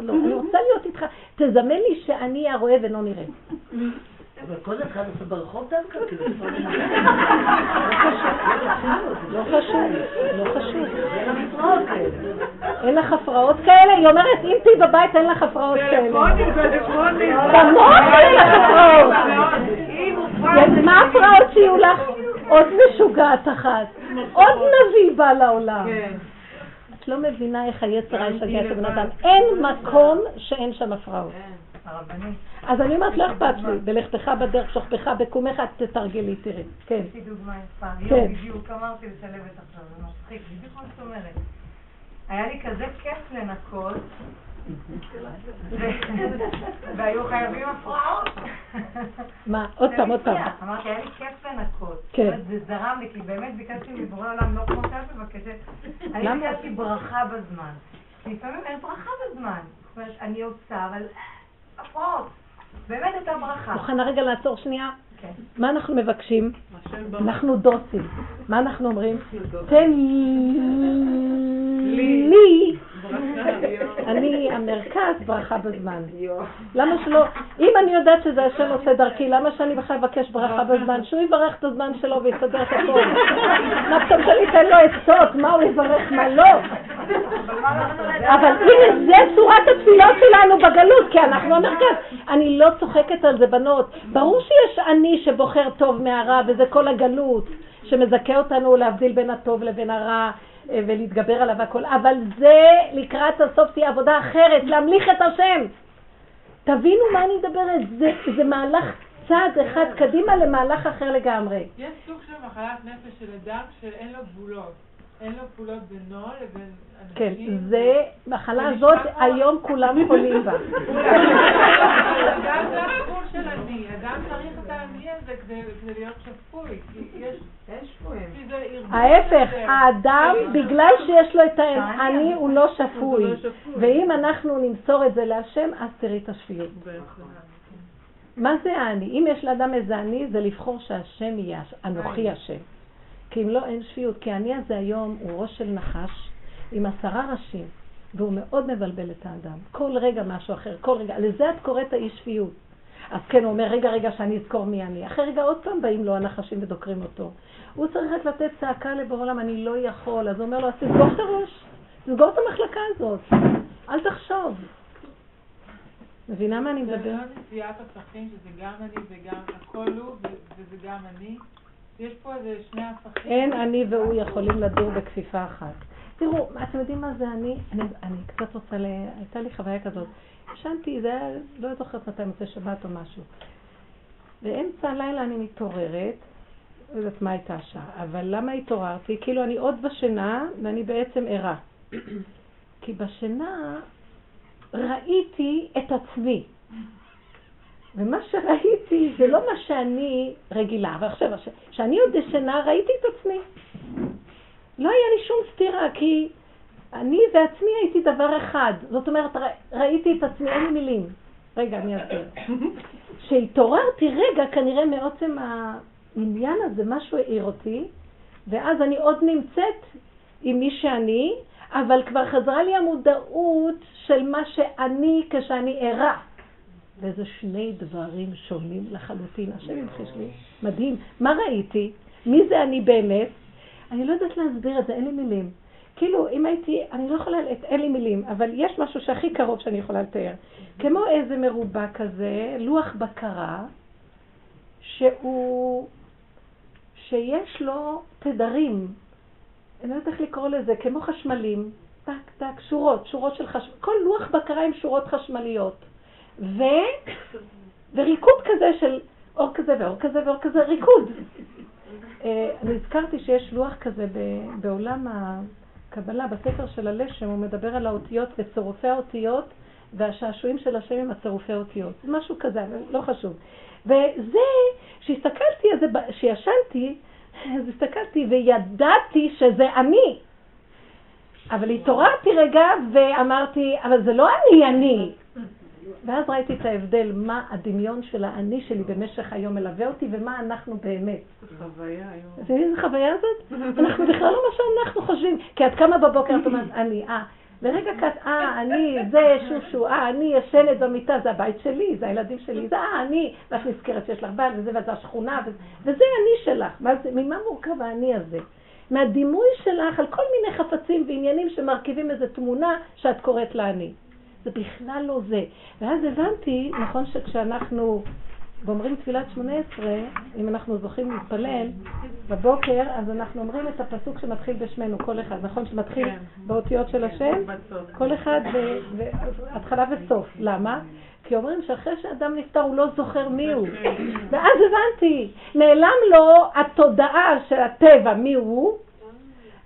אני רוצה להיות איתך, תזמן לי שאני הרואה ולא נראה. אבל כל אחד עושה ברחוב דווקא, כאילו... לא חשוב, לא חשוב. אין לך הפרעות כאלה? היא אומרת, אם תהי בבית אין לך הפרעות כאלה. טלפונים, טלפונים. תמות אין לך הפרעות. מה הפרעות שיהיו לך? עוד משוגעת אחת, עוד נביא בא לעולם. את לא מבינה איך היצר הישגע את הבן אדם. אין מקום שאין שם הפרעות. אז אני אומרת, לא אכפת לי, בלכתך בדרך, שוכבך, בקומך, את תתרגלי, תראי. יש לי דוגמה יפה, היום בדיוק אמרתי לשלבת עכשיו, זה מצחיק, בדיוק מה זאת אומרת. היה לי כזה כיף לנקות, והיו חייבים הפרעות. מה? עוד פעם, עוד פעם. אמרתי, היה לי כיף לנקות. זה זרם לי, כי באמת ביקשתי מבורא עולם לא כמו שאת מבקשת. אני ביקשתי ברכה בזמן. לפעמים אין ברכה בזמן. זאת אומרת, אני עושה, אבל הפרוץ. באמת הייתה ברכה. מוכנה רגע לעצור שנייה? כן. מה אנחנו מבקשים? אנחנו דוסים. מה אנחנו אומרים? תן לי. אני המרכז ברכה בזמן. למה שלא? אם אני יודעת שזה השם עושה דרכי, למה שאני בכלל אבקש ברכה בזמן? שהוא יברך את הזמן שלו ויסדר את הכל. מה פתאום שלי תן לו עצות? מה הוא יברך? מה לא? אבל הנה זה צורת התפילות שלנו בגלות, כי אנחנו המרכז. אני לא צוחקת על זה, בנות. ברור שיש אני שבוחר טוב מהרע, וזה כל הגלות שמזכה אותנו להבדיל בין הטוב לבין הרע ולהתגבר עליו הכל, אבל זה לקראת הסוף תהיה עבודה אחרת, להמליך את השם. תבינו מה אני מדברת, זה, זה מהלך צעד אחד קדימה למהלך אחר לגמרי. יש סוג של מחלת נפש של אדם שאין לו גבולות, אין לו גבולות בינו לבין אנשים. כן, זה, מחלה הזאת היום כולם חולים בה. אדם זה החבור של אני, אדם צריך את העני הזה כדי להיות שפוי, כי יש... ההפך, האדם בגלל שיש לו את העני הוא לא שפוי, ואם אנחנו נמסור את זה להשם אז תראי את השפיות. מה זה העני? אם יש לאדם איזה עני זה לבחור שהשם יהיה אנוכי השם, כי אם לא אין שפיות, כי העני הזה היום הוא ראש של נחש עם עשרה ראשים, והוא מאוד מבלבל את האדם, כל רגע משהו אחר, כל רגע, לזה את קוראת האי שפיות. אז כן, הוא אומר, רגע, רגע, שאני אזכור מי אני. אחרי רגע עוד פעם באים לו הנחשים ודוקרים אותו. הוא צריך רק לתת צעקה לבורלם, אני לא יכול. אז הוא אומר לו, אז תסגור את הראש, תסגור את המחלקה הזאת. אל תחשוב. מבינה מה אני מדבר? זה לא נציאת הפכים, שזה גם אני וגם הכל הוא, וזה גם אני. יש פה איזה שני הפכים. אין אני והוא יכולים לדור בכפיפה אחת. תראו, אתם יודעים מה זה אני? אני קצת רוצה ל... הייתה לי חוויה כזאת. ישנתי, זה היה, לא זוכרת מתי מוצא שבת או משהו. באמצע הלילה אני מתעוררת, לא יודעת מה הייתה השעה, אבל למה התעוררתי? כאילו אני עוד בשינה ואני בעצם ערה. כי בשינה ראיתי את עצמי. ומה שראיתי זה לא מה שאני רגילה, אבל עכשיו, כשאני עוד בשינה ראיתי את עצמי. לא היה לי שום סתירה, כי... אני בעצמי הייתי דבר אחד, זאת אומרת, ראיתי את עצמי, אין לי מילים. רגע, אני אסביר. שהתעוררתי רגע, כנראה מעוצם העניין הזה, משהו העיר אותי, ואז אני עוד נמצאת עם מי שאני, אבל כבר חזרה לי המודעות של מה שאני כשאני ערה. וזה שני דברים שונים לחלוטין, השם ימחיש לי, מדהים. מה ראיתי? מי זה אני באמת? אני לא יודעת להסביר את זה, אין לי מילים. כאילו, אם הייתי, אני לא יכולה, אין לי מילים, אבל יש משהו שהכי קרוב שאני יכולה לתאר. כמו איזה מרובע כזה, לוח בקרה, שהוא, שיש לו תדרים, אני לא יודעת איך לקרוא לזה, כמו חשמלים, טק, טק, שורות, שורות של חשמל, כל לוח בקרה עם שורות חשמליות. ו... וריקוד כזה של אור כזה ואור כזה ואור כזה, ריקוד. אני הזכרתי שיש לוח כזה בעולם ה... קבלה, בספר של הלשם, הוא מדבר על האותיות וצירופי האותיות והשעשועים של השם עם הצירופי האותיות. משהו כזה, לא חשוב. וזה, שהסתכלתי, שישנתי, אז הסתכלתי וידעתי שזה אני. אבל התעוררתי רגע ואמרתי, אבל זה לא אני, אני. ואז ראיתי את ההבדל, מה הדמיון של האני שלי במשך היום מלווה אותי, ומה אנחנו באמת. זה חוויה היום. זה איזה חוויה הזאת? אנחנו בכלל לא מה שאנחנו חושבים, כי עד כמה בבוקר את אומרת, אני, אה, לרגע כת, אה, אני, זה, שושו, אה, אני ישנת במיטה, זה הבית שלי, זה הילדים שלי, זה אה, אני, ואת נזכרת שיש לך בעל, וזה וזה השכונה, וזה אני שלך. ממה מורכב האני הזה? מהדימוי שלך על כל מיני חפצים ועניינים שמרכיבים איזו תמונה שאת קוראת לאני. זה בכלל לא זה. ואז הבנתי, נכון שכשאנחנו אומרים תפילת שמונה עשרה, אם אנחנו זוכים להתפלל בבוקר, אז אנחנו אומרים את הפסוק שמתחיל בשמנו, כל אחד, נכון? שמתחיל באותיות של השם, כל אחד בהתחלה וסוף. למה? כי אומרים שאחרי שאדם נפטר הוא לא זוכר מי הוא. ואז הבנתי, נעלם לו התודעה של הטבע מי הוא,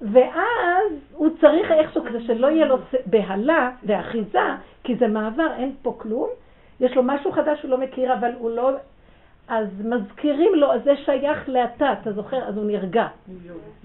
ואז הוא צריך איכשהו כזה שלא יהיה לו בהלה ואחיזה, כי זה מעבר, אין פה כלום. יש לו משהו חדש שהוא לא מכיר, אבל הוא לא... אז מזכירים לו, אז זה שייך לאתה, אתה זוכר? אז הוא נרגע.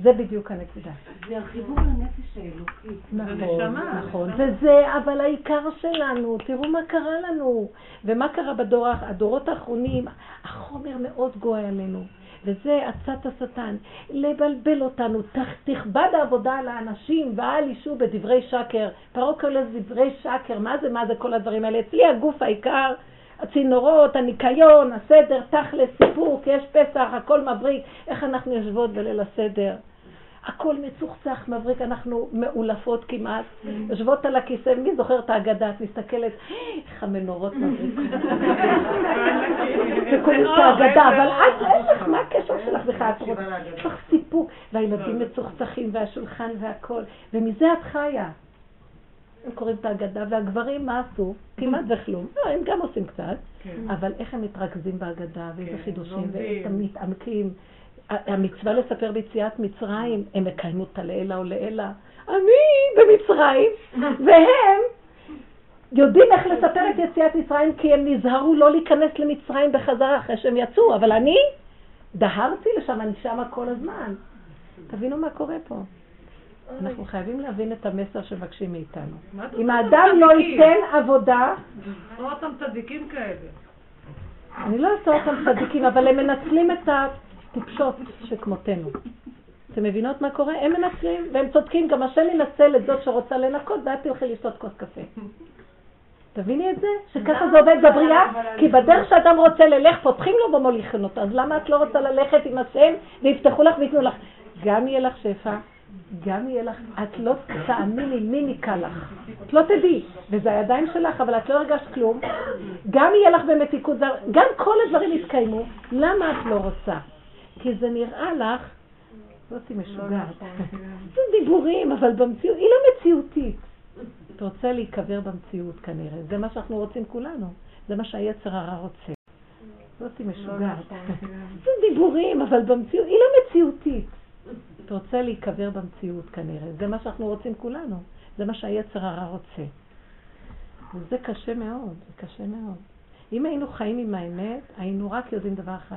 זה בדיוק הנקודה. זה החיבור לנפש האלוקית. נכון, נכון. וזה, אבל העיקר שלנו, תראו מה קרה לנו. ומה קרה בדורות האחרונים, החומר מאוד גואה עלינו. וזה עצת השטן, לבלבל אותנו, תכבד העבודה על האנשים, ואל אישו בדברי שקר. פרעה כל דברי שקר, מה זה, מה זה כל הדברים האלה? אצלי הגוף העיקר, הצינורות, הניקיון, הסדר, תכל'ס, סיפוק, יש פסח, הכל מבריק, איך אנחנו יושבות בליל הסדר? הכל מצוחצח, מבריק, אנחנו מעולפות כמעט, יושבות על הכיסא, מי זוכר את ההגדה, את מסתכלת, איך המנורות מבריקות. וקוראים את ההגדה, אבל את אין לך, מה הקשר שלך בכלל? את רוצה, יש לך סיפוק, והילדים מצוחצחים, והשולחן והכל, ומזה את חיה. הם קוראים את ההגדה, והגברים מה עשו? כמעט וכלום. לא, הם גם עושים קצת, אבל איך הם מתרכזים בהגדה, ואיזה חידושים, ואיזה מתעמקים. המצווה לספר ביציאת מצרים, הם מקיימו אותה לעילה או לעילה. אני במצרים, והם יודעים איך לספר את יציאת מצרים, כי הם נזהרו לא להיכנס למצרים בחזרה אחרי שהם יצאו, אבל אני דהרתי לשם, אני שמה כל הזמן. תבינו מה קורה פה. אנחנו חייבים להבין את המסר שמבקשים מאיתנו. אם האדם לא ייתן עבודה... לא אותם צדיקים כאלה. אני לא עושה אותם צדיקים, אבל הם מנצלים את הטיפשות שכמותנו. אתם מבינות מה קורה? הם מנצלים והם צודקים. גם השם ינצל את זאת שרוצה לנקות, ואת תלכי לשתות כוס קפה. תביני את זה? שככה זה עובד בבריאה? כי בדרך שאדם רוצה ללך, פותחים לו במוליכן אותה. אז למה את לא רוצה ללכת עם השם ויפתחו לך ויתנו לך? גם יהיה לך שפע. גם יהיה לך, את לא תאמיני מי ניקה לך, את לא תדעי, וזה הידיים שלך, אבל את לא הרגשת כלום, גם יהיה לך במתיקות, גם כל הדברים יתקיימו, למה את לא רוצה? כי זה נראה לך, זאתי משוגעת, זה דיבורים, אבל במציאות, היא לא מציאותית. את רוצה להיקבר במציאות כנראה, זה מה שאנחנו רוצים כולנו, זה מה שהיצר הרע רוצה. זאתי משוגעת, זה דיבורים, אבל במציאות, היא לא מציאותית. את רוצה להיקבר במציאות כנראה, זה מה שאנחנו רוצים כולנו, זה מה שהיצר הרע רוצה. וזה קשה מאוד, זה קשה מאוד. אם היינו חיים עם האמת, היינו רק יודעים דבר אחד.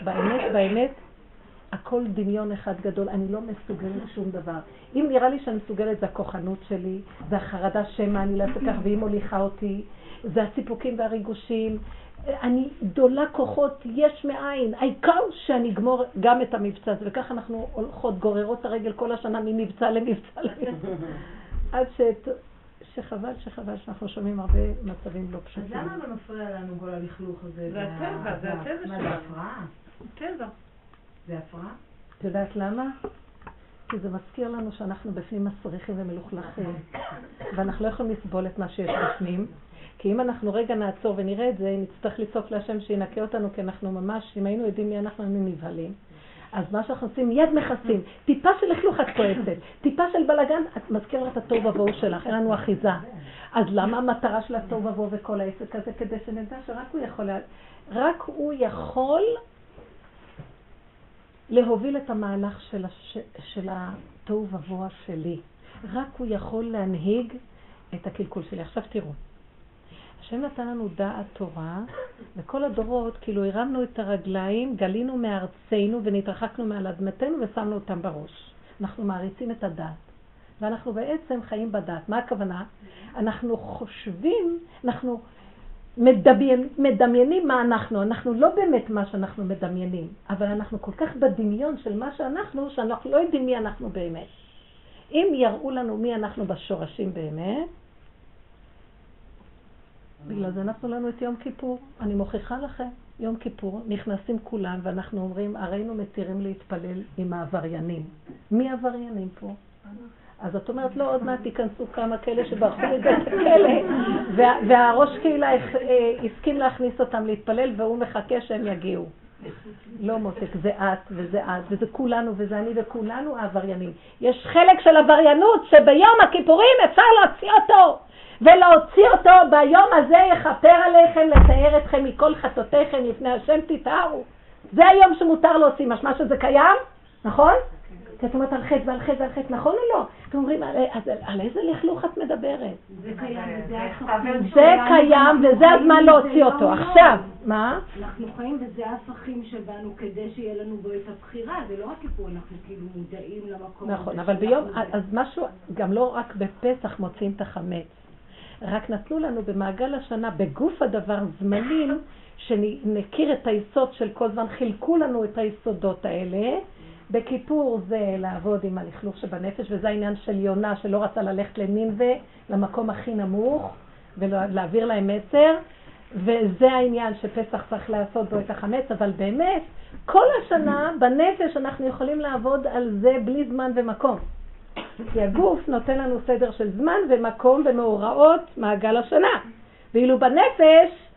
באמת, באמת, הכל דמיון אחד גדול, אני לא מסוגלת שום דבר. אם נראה לי שאני מסוגלת, זה הכוחנות שלי, זה החרדה שמה, אני לא אעשה כך, והיא מוליכה אותי, זה הסיפוקים והריגושים, אני דולה כוחות יש מאין, העיקר שאני אגמור גם את המבצע הזה, וכך אנחנו הולכות גוררות הרגל כל השנה ממבצע למבצע למבצע. עד שאת... שחבל, שחבל שאנחנו שומעים הרבה מצבים לא פשוטים. אז למה לא מפריע לנו כל הלכלוך הזה? זה הטבע, זה הטבע שלנו. מה, זה הפרעה? טבע. זה הפרעה? את יודעת למה? כי זה מזכיר לנו שאנחנו בפנים מסריחים ומלוכלכים, ואנחנו לא יכולים לסבול את מה שיש בפנים. כי אם אנחנו רגע נעצור ונראה את זה, נצטרך לצעוק להשם שינקה אותנו, כי אנחנו ממש, אם היינו יודעים מי אנחנו נבהלים, אז מה שאנחנו עושים, יד מכסים, טיפה של לכלוך את כועסת, טיפה של בלגן, את מזכירה את התוהו ובוהו שלך, אין לנו אחיזה. אז למה המטרה של התוהו ובוהו וכל העסק הזה? כדי שנדע שרק הוא יכול, רק הוא יכול להוביל את המהלך של, הש... של התוהו ובוהו שלי. רק הוא יכול להנהיג את הקלקול שלי. עכשיו תראו. השם נתן לנו דעת תורה, וכל הדורות, כאילו הרמנו את הרגליים, גלינו מארצנו ונתרחקנו מעל אדמתנו ושמנו אותם בראש. אנחנו מעריצים את הדעת, ואנחנו בעצם חיים בדעת. מה הכוונה? אנחנו חושבים, אנחנו מדמיין, מדמיינים מה אנחנו, אנחנו לא באמת מה שאנחנו מדמיינים, אבל אנחנו כל כך בדמיון של מה שאנחנו, שאנחנו לא יודעים מי אנחנו באמת. אם יראו לנו מי אנחנו בשורשים באמת, בגלל זה נתנו לנו את יום כיפור. אני מוכיחה לכם, יום כיפור, נכנסים כולם ואנחנו אומרים, הרינו מתירים להתפלל עם העבריינים. מי העבריינים פה? אז את אומרת, לא, עוד מעט תיכנסו כמה כאלה שברחו מבית הכלא, והראש קהילה הסכים להכניס אותם להתפלל, והוא מחכה שהם יגיעו. לא מותק, זה את וזה את, וזה כולנו וזה אני וכולנו העבריינים. יש חלק של עבריינות שביום הכיפורים אפשר להוציא אותו. ולהוציא אותו, ביום הזה יחפר עליכם, לתאר אתכם מכל חטאותיכם, לפני השם תתארו. זה היום שמותר להוציא, משמע שזה קיים, נכון? כי את אומרת על חטא ועל חטא ועל חטא, נכון או לא? אתם אומרים, על איזה לכלוך את מדברת? זה קיים, וזה הזמן להוציא אותו, עכשיו. מה? אנחנו חיים בזה הפכים שבנו כדי שיהיה לנו בו את הבחירה, זה לא רק פה, אנחנו כאילו מודעים למקום. נכון, אבל ביום, אז משהו, גם לא רק בפסח מוצאים את החמץ, רק נתנו לנו במעגל השנה, בגוף הדבר, זמנים שנכיר את היסוד של כל זמן, חילקו לנו את היסודות האלה, בכיפור זה לעבוד עם הלכלוך שבנפש, וזה העניין של יונה שלא רצה ללכת לנינווה, למקום הכי נמוך, ולהעביר להם מסר, וזה העניין שפסח צריך לעשות בו את החמץ, אבל באמת, כל השנה בנפש אנחנו יכולים לעבוד על זה בלי זמן ומקום. כי הגוף נותן לנו סדר של זמן ומקום ומאורעות מעגל השנה. ואילו בנפש,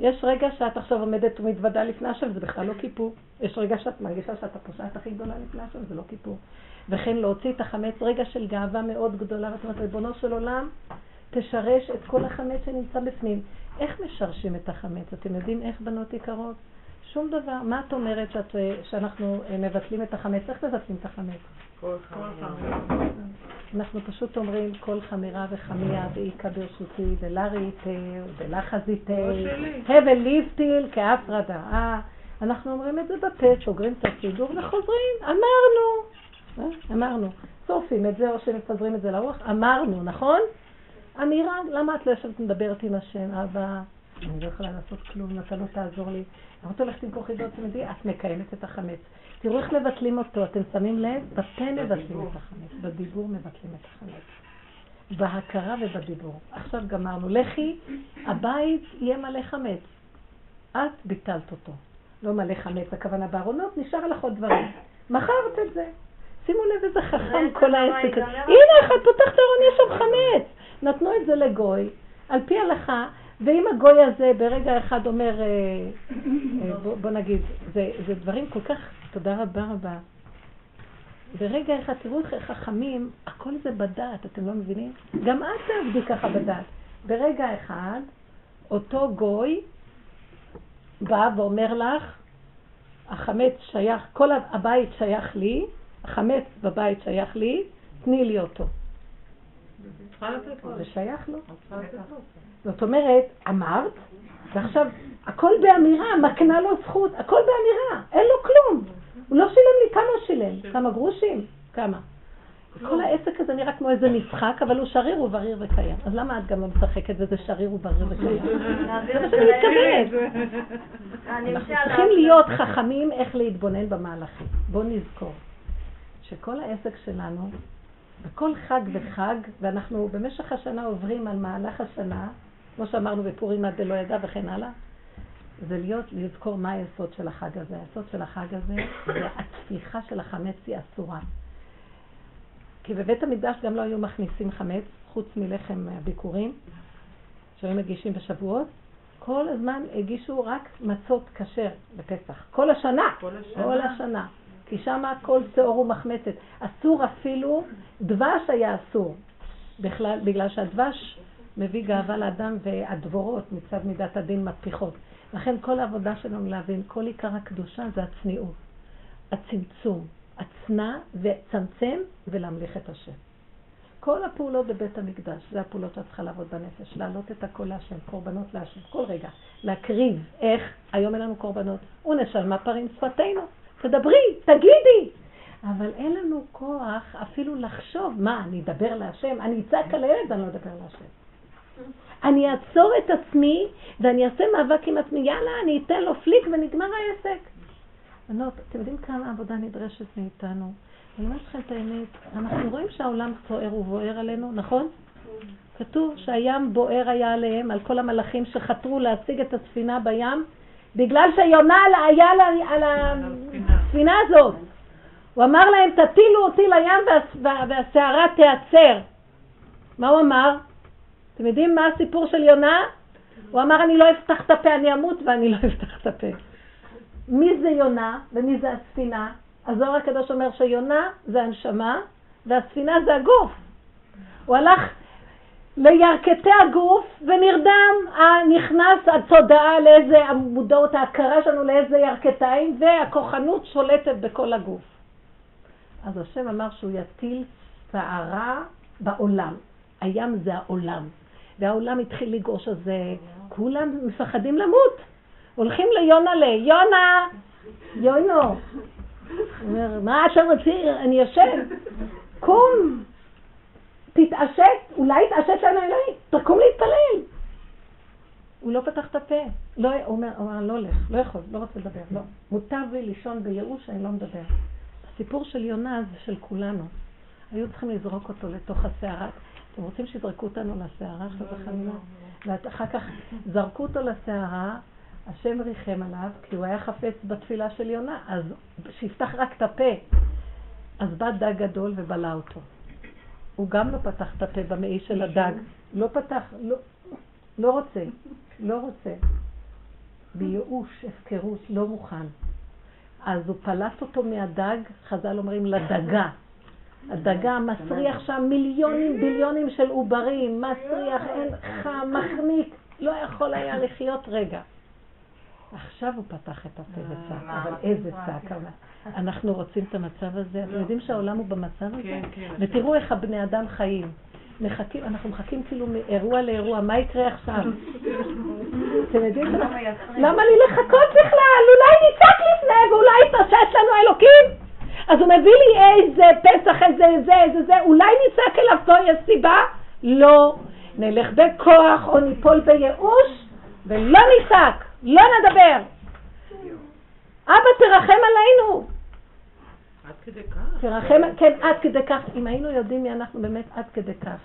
יש רגע שאת עכשיו עומדת ומתוודא לפני השם, זה בכלל לא כיפור. יש רגע שאת מרגישה שאת הפושעת הכי גדולה לפני השם, זה לא כיפור. וכן להוציא את החמץ, רגע של גאווה מאוד גדולה, ואת אומרת, ריבונו של עולם, תשרש את כל החמץ שנמצא בפנים. איך משרשים את החמץ? אתם יודעים איך, בנות יקרות? שום דבר. מה את אומרת שאת, שאנחנו מבטלים את החמץ? איך מבטלים את החמץ? כל חמירה. אנחנו פשוט אומרים כל חמירה וחמיה ואיקה ברשותי ולרי איתר ולחז איתר הבל ליפטיל כאף רדעה. אנחנו אומרים את זה בפה, שוגרים את הסידור וחוזרים. אמרנו, אמרנו. סופים את זה או שמפזרים את זה לרוח. אמרנו, נכון? אמירה, למה את לא יושבת מדברת עם השם? אבא, אני לא יכולה לעשות כלום, אתה לא תעזור לי. את הולכת עם כוחדות, את מקיימת את החמץ. תראו איך מבטלים אותו, אתם שמים לב? בפה מבטלים את החמץ, בדיבור מבטלים את החמץ. בהכרה ובדיבור. עכשיו גמרנו, לכי, הבית יהיה מלא חמץ. את ביטלת אותו. לא מלא חמץ, הכוונה בארונות, נשאר לך עוד דברים. מכרת את זה. שימו לב איזה חכם כל העסק. הנה, איך את פותחת ארון, יש שם חמץ. נתנו את זה לגוי, על פי הלכה, ואם הגוי הזה ברגע אחד אומר, בוא נגיד, זה דברים כל כך, תודה רבה רבה. ברגע אחד, תראו איך חכמים, הכל זה בדעת, אתם לא מבינים? גם את תעבדי ככה בדעת. ברגע אחד, אותו גוי בא ואומר לך, החמץ שייך, כל הבית שייך לי, החמץ בבית שייך לי, תני לי אותו. זה שייך לו. זאת אומרת, אמרת, ועכשיו הכל באמירה, מקנה לו זכות, הכל באמירה, אין לו כלום. הוא לא שילם לי, כמה שילם? כמה גרושים? כמה? כל העסק הזה נראה כמו איזה משחק, אבל הוא שריר ובריר וקיים. אז למה את גם לא משחקת וזה שריר ובריר וקיים? זה מה שאני מתכוונת. אנחנו צריכים להיות חכמים איך להתבונן במהלכים. בואו נזכור שכל העסק שלנו, בכל חג וחג, ואנחנו במשך השנה עוברים על מהלך השנה, כמו שאמרנו בפורים עד דלא ידע וכן הלאה, זה להיות, לזכור מה היסוד של החג הזה. היסוד של החג הזה, והצפיחה של החמץ היא אסורה. כי בבית המקדש גם לא היו מכניסים חמץ, חוץ מלחם הביקורים, שהיו מגישים בשבועות. כל הזמן הגישו רק מצות כשר בפסח. כל השנה. כל השנה. כל השנה. כי שם כל שעור הוא מחמצת. אסור אפילו, דבש היה אסור. בכלל, בגלל שהדבש מביא גאווה לאדם והדבורות מצד מידת הדין מפתיחות. לכן כל העבודה שלנו להבין, כל עיקר הקדושה זה הצניעות. הצמצום, הצנע וצמצם ולהמליך את השם. כל הפעולות בבית המקדש, זה הפעולות שאת צריכה לעבוד בנפש. להעלות את הכל להשם, קורבנות להשם, כל רגע. להקריב איך, היום אין לנו קורבנות, ונשלמה פרים שפתנו. תדברי, תגידי. אבל אין לנו כוח אפילו לחשוב, מה, אני אדבר להשם? אני אצעק על הילד, אני לא אדבר להשם. אני אעצור את עצמי, ואני אעשה מאבק עם עצמי, יאללה, אני אתן לו פליק ונגמר העסק. בנות, אתם יודעים כמה עבודה נדרשת מאיתנו? אני אומר לכם את האמת, אנחנו רואים שהעולם סוער ובוער עלינו, נכון? כתוב שהים בוער היה עליהם, על כל המלאכים שחתרו להשיג את הספינה בים, בגלל שיונה היה על הספינה הזאת. הוא אמר להם, תטילו אותי לים והסערה תיעצר. מה הוא אמר? אתם יודעים מה הסיפור של יונה? הוא אמר, אני לא אפתח את הפה, אני אמות ואני לא אפתח את הפה. מי זה יונה ומי זה הספינה? הזוהר הקדוש אומר שיונה זה הנשמה והספינה זה הגוף. הוא הלך לירקתי הגוף ונרדם, נכנס התודעה לאיזה המודעות, ההכרה שלנו לאיזה ירקתיים, והכוחנות שולטת בכל הגוף. אז השם אמר שהוא יטיל סערה בעולם. הים זה העולם. והעולם התחיל לגעוש הזה, כולם מפחדים למות. הולכים ליונה ל... יונה! יונו! אומר, מה אשר רוצים? אני ישן. קום! תתעשת, אולי תעשת לנו אלוהים, תקום להתפלל. הוא לא פתח את הפה. הוא אומר, לא הולך, לא יכול, לא רוצה לדבר, לא. מוטב לי לישון בייאוש, אני לא מדבר. הסיפור של יונה זה של כולנו. היו צריכים לזרוק אותו לתוך הסערה. אתם רוצים שיזרקו אותנו לסערה של החלמה? ואחר כך זרקו אותו לסערה, השם ריחם עליו, כי הוא היה חפץ בתפילה של יונה, אז שיפתח רק את הפה. אז בא דג גדול ובלע אותו. הוא גם לא פתח את הפה במאי של הדג. לא פתח, לא, לא רוצה, לא רוצה. בייאוש, הפקרות, לא מוכן. אז הוא פלט אותו מהדג, חז"ל אומרים לדגה. הדגה מסריח שם מיליונים, ביליונים של עוברים, מסריח, אין חם, מחניק, לא יכול היה לחיות רגע. עכשיו הוא פתח את הפה וצעק, אבל איזה צעק. אנחנו רוצים את המצב הזה, אתם יודעים שהעולם הוא במצב הזה? ותראו איך הבני אדם חיים. אנחנו מחכים כאילו מאירוע לאירוע, מה יקרה עכשיו? אתם יודעים? למה לי לחכות בכלל? אולי ניצק לפני ואולי יתרשש לנו אלוקים? אז הוא מביא לי איזה פסח, איזה איזה איזה זה, אולי ניצק אליו, זו יש סיבה? לא. נלך בכוח או ניפול בייאוש ולא ניצק. לא נדבר. אבא תרחם עלינו. עד כדי כך. תרחם, כן, עד כדי כך. אם היינו יודעים מי אנחנו באמת עד כדי כך.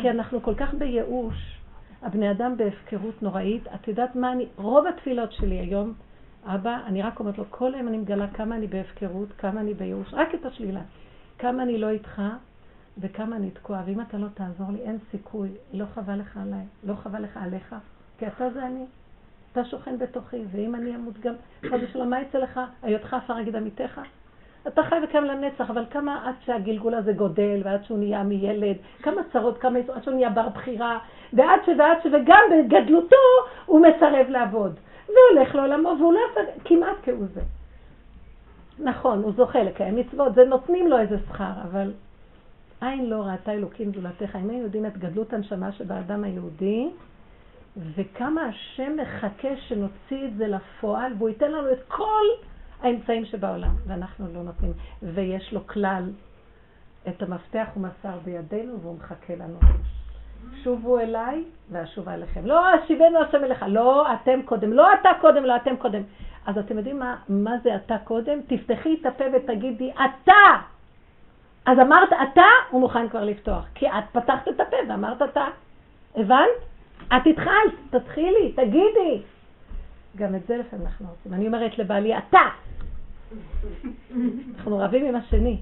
כי אנחנו כל כך בייאוש. הבני אדם בהפקרות נוראית. את יודעת מה אני, רוב התפילות שלי היום, אבא, אני רק אומרת לו, כל היום אני מגלה כמה אני בהפקרות, כמה אני בייאוש, רק את השלילה. כמה אני לא איתך וכמה אני תקוע. ואם אתה לא תעזור לי, אין סיכוי. לא חבל לך עליי, לא חבל לך עליך, כי אתה זה אני. אתה שוכן בתוכי, ואם אני אמות גם, חזו שלום, מה יצא לך? היותך אפר אגד עמיתך? אתה חי וקם לנצח, אבל כמה עד שהגלגול הזה גודל, ועד שהוא נהיה מילד, כמה צרות, כמה יצרות, עד שהוא נהיה בר בחירה, ועד שוועד שווגם בגדלותו, הוא מסרב לעבוד. והולך לעולמו, והוא לא עשה כמעט כאו זה. נכון, הוא זוכה לקיים מצוות, זה נותנים לו איזה שכר, אבל אין לא ראתה אלוקים זולתך. אם הם יודעים את גדלות הנשמה שבאדם היהודי, וכמה השם מחכה שנוציא את זה לפועל, והוא ייתן לנו את כל האמצעים שבעולם, ואנחנו לא נותנים. ויש לו כלל, את המפתח הוא מסר בידינו, והוא מחכה לנו. שובו אליי, והשובה אליכם. לא, שיבנו השם אליך. לא, אתם קודם. לא, אתה קודם, לא, אתם קודם. אז אתם יודעים מה, מה זה אתה קודם? תפתחי את הפה ותגידי, אתה! אז אמרת אתה, הוא מוכן כבר לפתוח. כי את פתחת את הפה ואמרת אתה. הבנת? את התחלת, תתחילי, תגידי. גם את זה לפעמים אנחנו עושים. אני אומרת לבעלי, אתה. אנחנו רבים עם השני.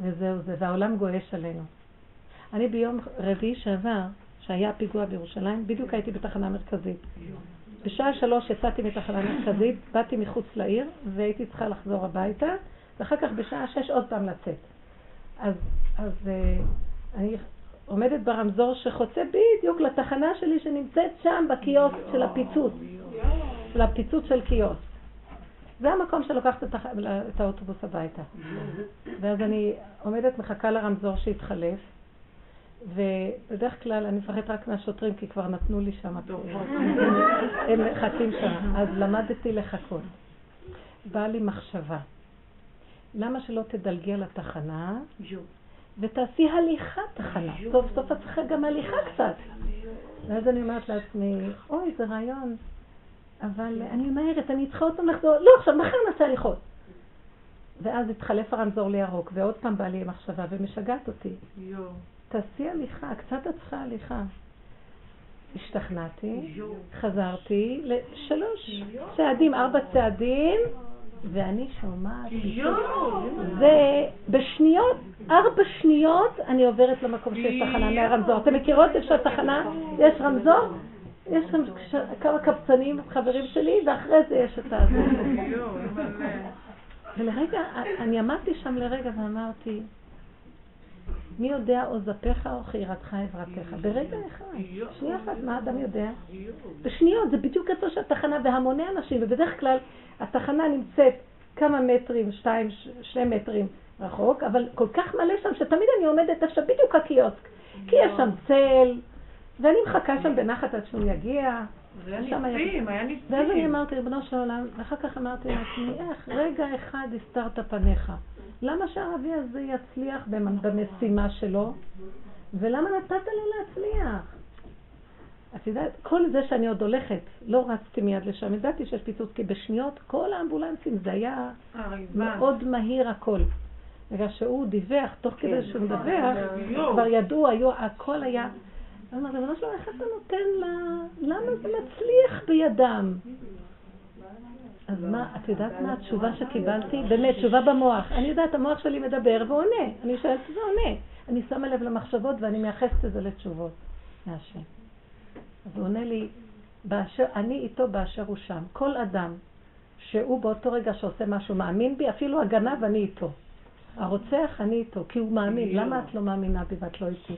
וזהו זה, והעולם גואש עלינו. אני ביום רביעי שעבר, שהיה פיגוע בירושלים, בדיוק הייתי בתחנה מרכזית. בשעה שלוש יצאתי מתחנה מרכזית, באתי מחוץ לעיר, והייתי צריכה לחזור הביתה, ואחר כך בשעה שש עוד פעם לצאת. אז, אז אני... עומדת ברמזור שחוצה בדיוק לתחנה שלי שנמצאת שם בקיוסק של הפיצוץ. של הפיצוץ של קיוסק. זה המקום שלוקחת את, את האוטובוס הביתה. ואז אני עומדת מחכה לרמזור שהתחלף. ובדרך כלל אני מפחדת רק מהשוטרים כי כבר נתנו לי שם. הם מחכים שם. אז למדתי לחכות. באה לי מחשבה. למה שלא תדלגי על התחנה? ותעשי הליכה תחנה. סוף סוף את צריכה גם הליכה קצת. ואז אני אומרת לעצמי, אוי, זה רעיון. אבל אני אומרת, אני צריכה אותם לחזור. לא, עכשיו, מחר נעשה הליכות. ואז התחלף הרמזור לירוק, ועוד פעם בא לי מחשבה ומשגעת אותי. תעשי הליכה, קצת את צריכה הליכה. השתכנעתי, חזרתי לשלוש צעדים, ארבע צעדים. ואני שומעת, זה בשניות, ארבע שניות אני עוברת למקום שיש תחנה מהרמזור. אתם מכירות איפה תחנה? יש רמזור? יש כמה קבצנים, חברים שלי, ואחרי זה יש את הזה. ולרגע, אני עמדתי שם לרגע ואמרתי, מי יודע או זפך או חירתך עברתך? ברגע אחד, שנייה אחת, מה אדם יודע? בשניות, זה בדיוק עצו של התחנה והמוני אנשים, ובדרך כלל התחנה נמצאת כמה מטרים, שתיים, שני מטרים רחוק, אבל כל כך מלא שם שתמיד אני עומדת עכשיו בדיוק הקיוסק, כי יש שם צל, ואני מחכה שם בנחת עד שהוא יגיע, זה היה ניסים, היה ניסים. ואז אני אמרתי, רבנו של העולם, ואחר כך אמרתי לעצמי, איך רגע אחד הסתרת פניך? למה שהערבי הזה יצליח במשימה שלו? ולמה נתת לו להצליח? את יודעת, כל זה שאני עוד הולכת, לא רצתי מיד לשם, ידעתי שיש פיצוץ, כי בשניות כל האמבולנסים, זה היה מאוד מהיר הכל. בגלל שהוא דיווח, תוך כדי שהוא מדווח, כבר ידעו, הכל היה... אני אומרת, אבל לא, איך אתה נותן לה... למה זה מצליח בידם? אז מה, את יודעת מה התשובה שקיבלתי? באמת, תשובה במוח. אני יודעת, המוח שלי מדבר ועונה. אני שואלת, זה עונה. אני שמה לב למחשבות ואני מייחסת את זה לתשובות. מהשם. אז הוא עונה לי, אני איתו באשר הוא שם. כל אדם שהוא באותו רגע שעושה משהו מאמין בי, אפילו הגנב אני איתו. הרוצח אני איתו, כי הוא מאמין. למה את לא מאמינה בי ואת לא איתי?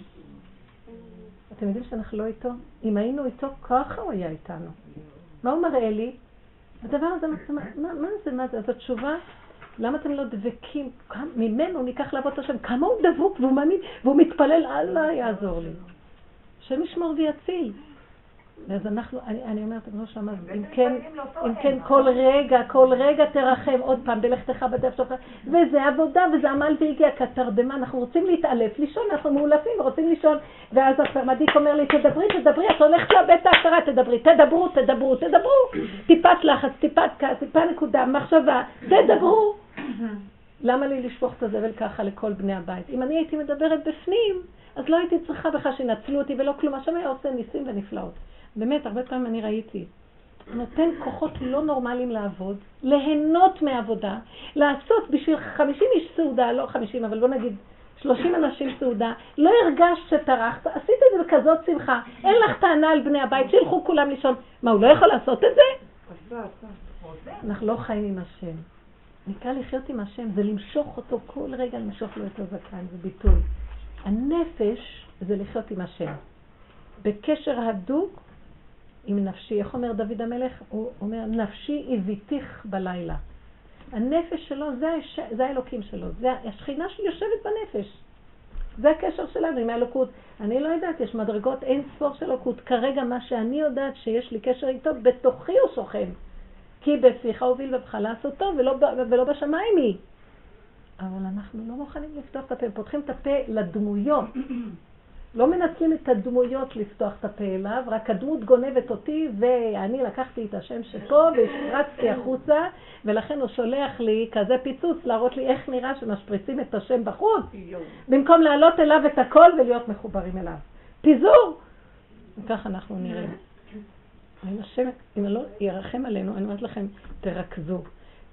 אתם יודעים שאנחנו לא איתו? אם היינו איתו, ככה הוא היה איתנו. מה הוא מראה לי? הדבר הזה, מה זה, מה זה? אז התשובה, למה אתם לא דבקים? ממנו ניקח לעבוד את השם. כמה הוא דבוק והוא מאמין, והוא מתפלל, אללה יעזור לי. השם ישמור ויציל. אז אנחנו, אני אומרת, לא שמה, אם כן כל רגע, כל רגע תרחם עוד פעם, בלכתך בדף שלך, וזה עבודה, וזה עמל והגיע כתרדמה, אנחנו רוצים להתעלף, לישון, אנחנו מאולפים, רוצים לישון, ואז הפרמדיק אומר לי, תדברי, תדברי, את הולכת לאבד את ההכרה, תדברי, תדברו, תדברו, תדברו, טיפת לחץ, טיפת כעס, טיפה נקודה, מחשבה, תדברו. למה לי לשפוך את הזבל ככה לכל בני הבית? אם אני הייתי מדברת בפנים, אז לא הייתי צריכה בכלל שינצלו אותי ולא כלום, השם היה עושה ניסים ונפלאות. באמת, הרבה פעמים אני ראיתי, נותן כוחות לא נורמליים לעבוד, להנות מהעבודה, לעשות בשביל חמישים איש סעודה, לא חמישים, אבל בוא נגיד שלושים אנשים סעודה, לא הרגשת שטרחת, עשית את זה בכזאת שמחה, אין לך טענה על בני הבית, שילכו כולם לישון, מה, הוא לא יכול לעשות את זה? אנחנו לא חיים עם השם. נקרא לחיות עם השם, זה למשוך אותו כל רגע, למשוך לו את הזקן, זה ביטוי. הנפש זה לחיות עם השם. בקשר הדוק, עם נפשי, איך אומר דוד המלך? הוא אומר, נפשי איביתיך בלילה. הנפש שלו, זה, הש... זה האלוקים שלו, זה השכינה שיושבת בנפש. זה הקשר שלנו עם האלוקות. אני לא יודעת, יש מדרגות אין ספור של אלוקות. כרגע מה שאני יודעת שיש לי קשר איתו, בתוכי הוא שוכן. כי בפיך הוביל ובך לעשות טוב, ולא, ולא בשמיים היא. אבל אנחנו לא מוכנים לפתוח את הפה, פותחים את הפה לדמויות. לא מנצלים את הדמויות לפתוח את הפה אליו, רק הדמות גונבת אותי ואני לקחתי את השם שפה והשפרצתי החוצה, ולכן הוא שולח לי כזה פיצוץ להראות לי איך נראה שמשפריצים את השם בחוץ, במקום להעלות אליו את הכל ולהיות מחוברים אליו. פיזור! וכך אנחנו נראים. אם השם, אם לא ירחם עלינו, אני אומרת לכם, תרכזו,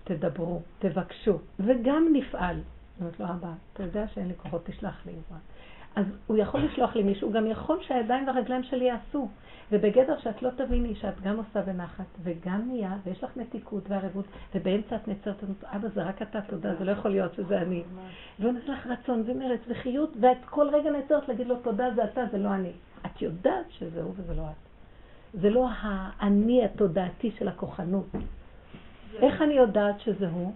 תדברו, תבקשו, וגם נפעל. אני אומרת לו, אבא, אתה יודע שאין לי כוחות, תשלח לי עזרה. אז הוא יכול לשלוח לי מישהו, הוא גם יכול שהידיים והרגליים שלי יעשו. ובגדר שאת לא תביני שאת גם עושה בנחת, וגם נהיה, ויש לך מתיקות וערבות, ובאמצע את נצרת, אבא זה רק אתה, תודה, זה לא יכול להיות שזה אני. והוא נעשה לך רצון ומרץ וחיות, ואת כל רגע נצרת להגיד לו תודה זה אתה, זה לא אני. את יודעת שזה הוא וזה לא את. זה לא האני התודעתי של הכוחנות. איך אני יודעת שזה הוא?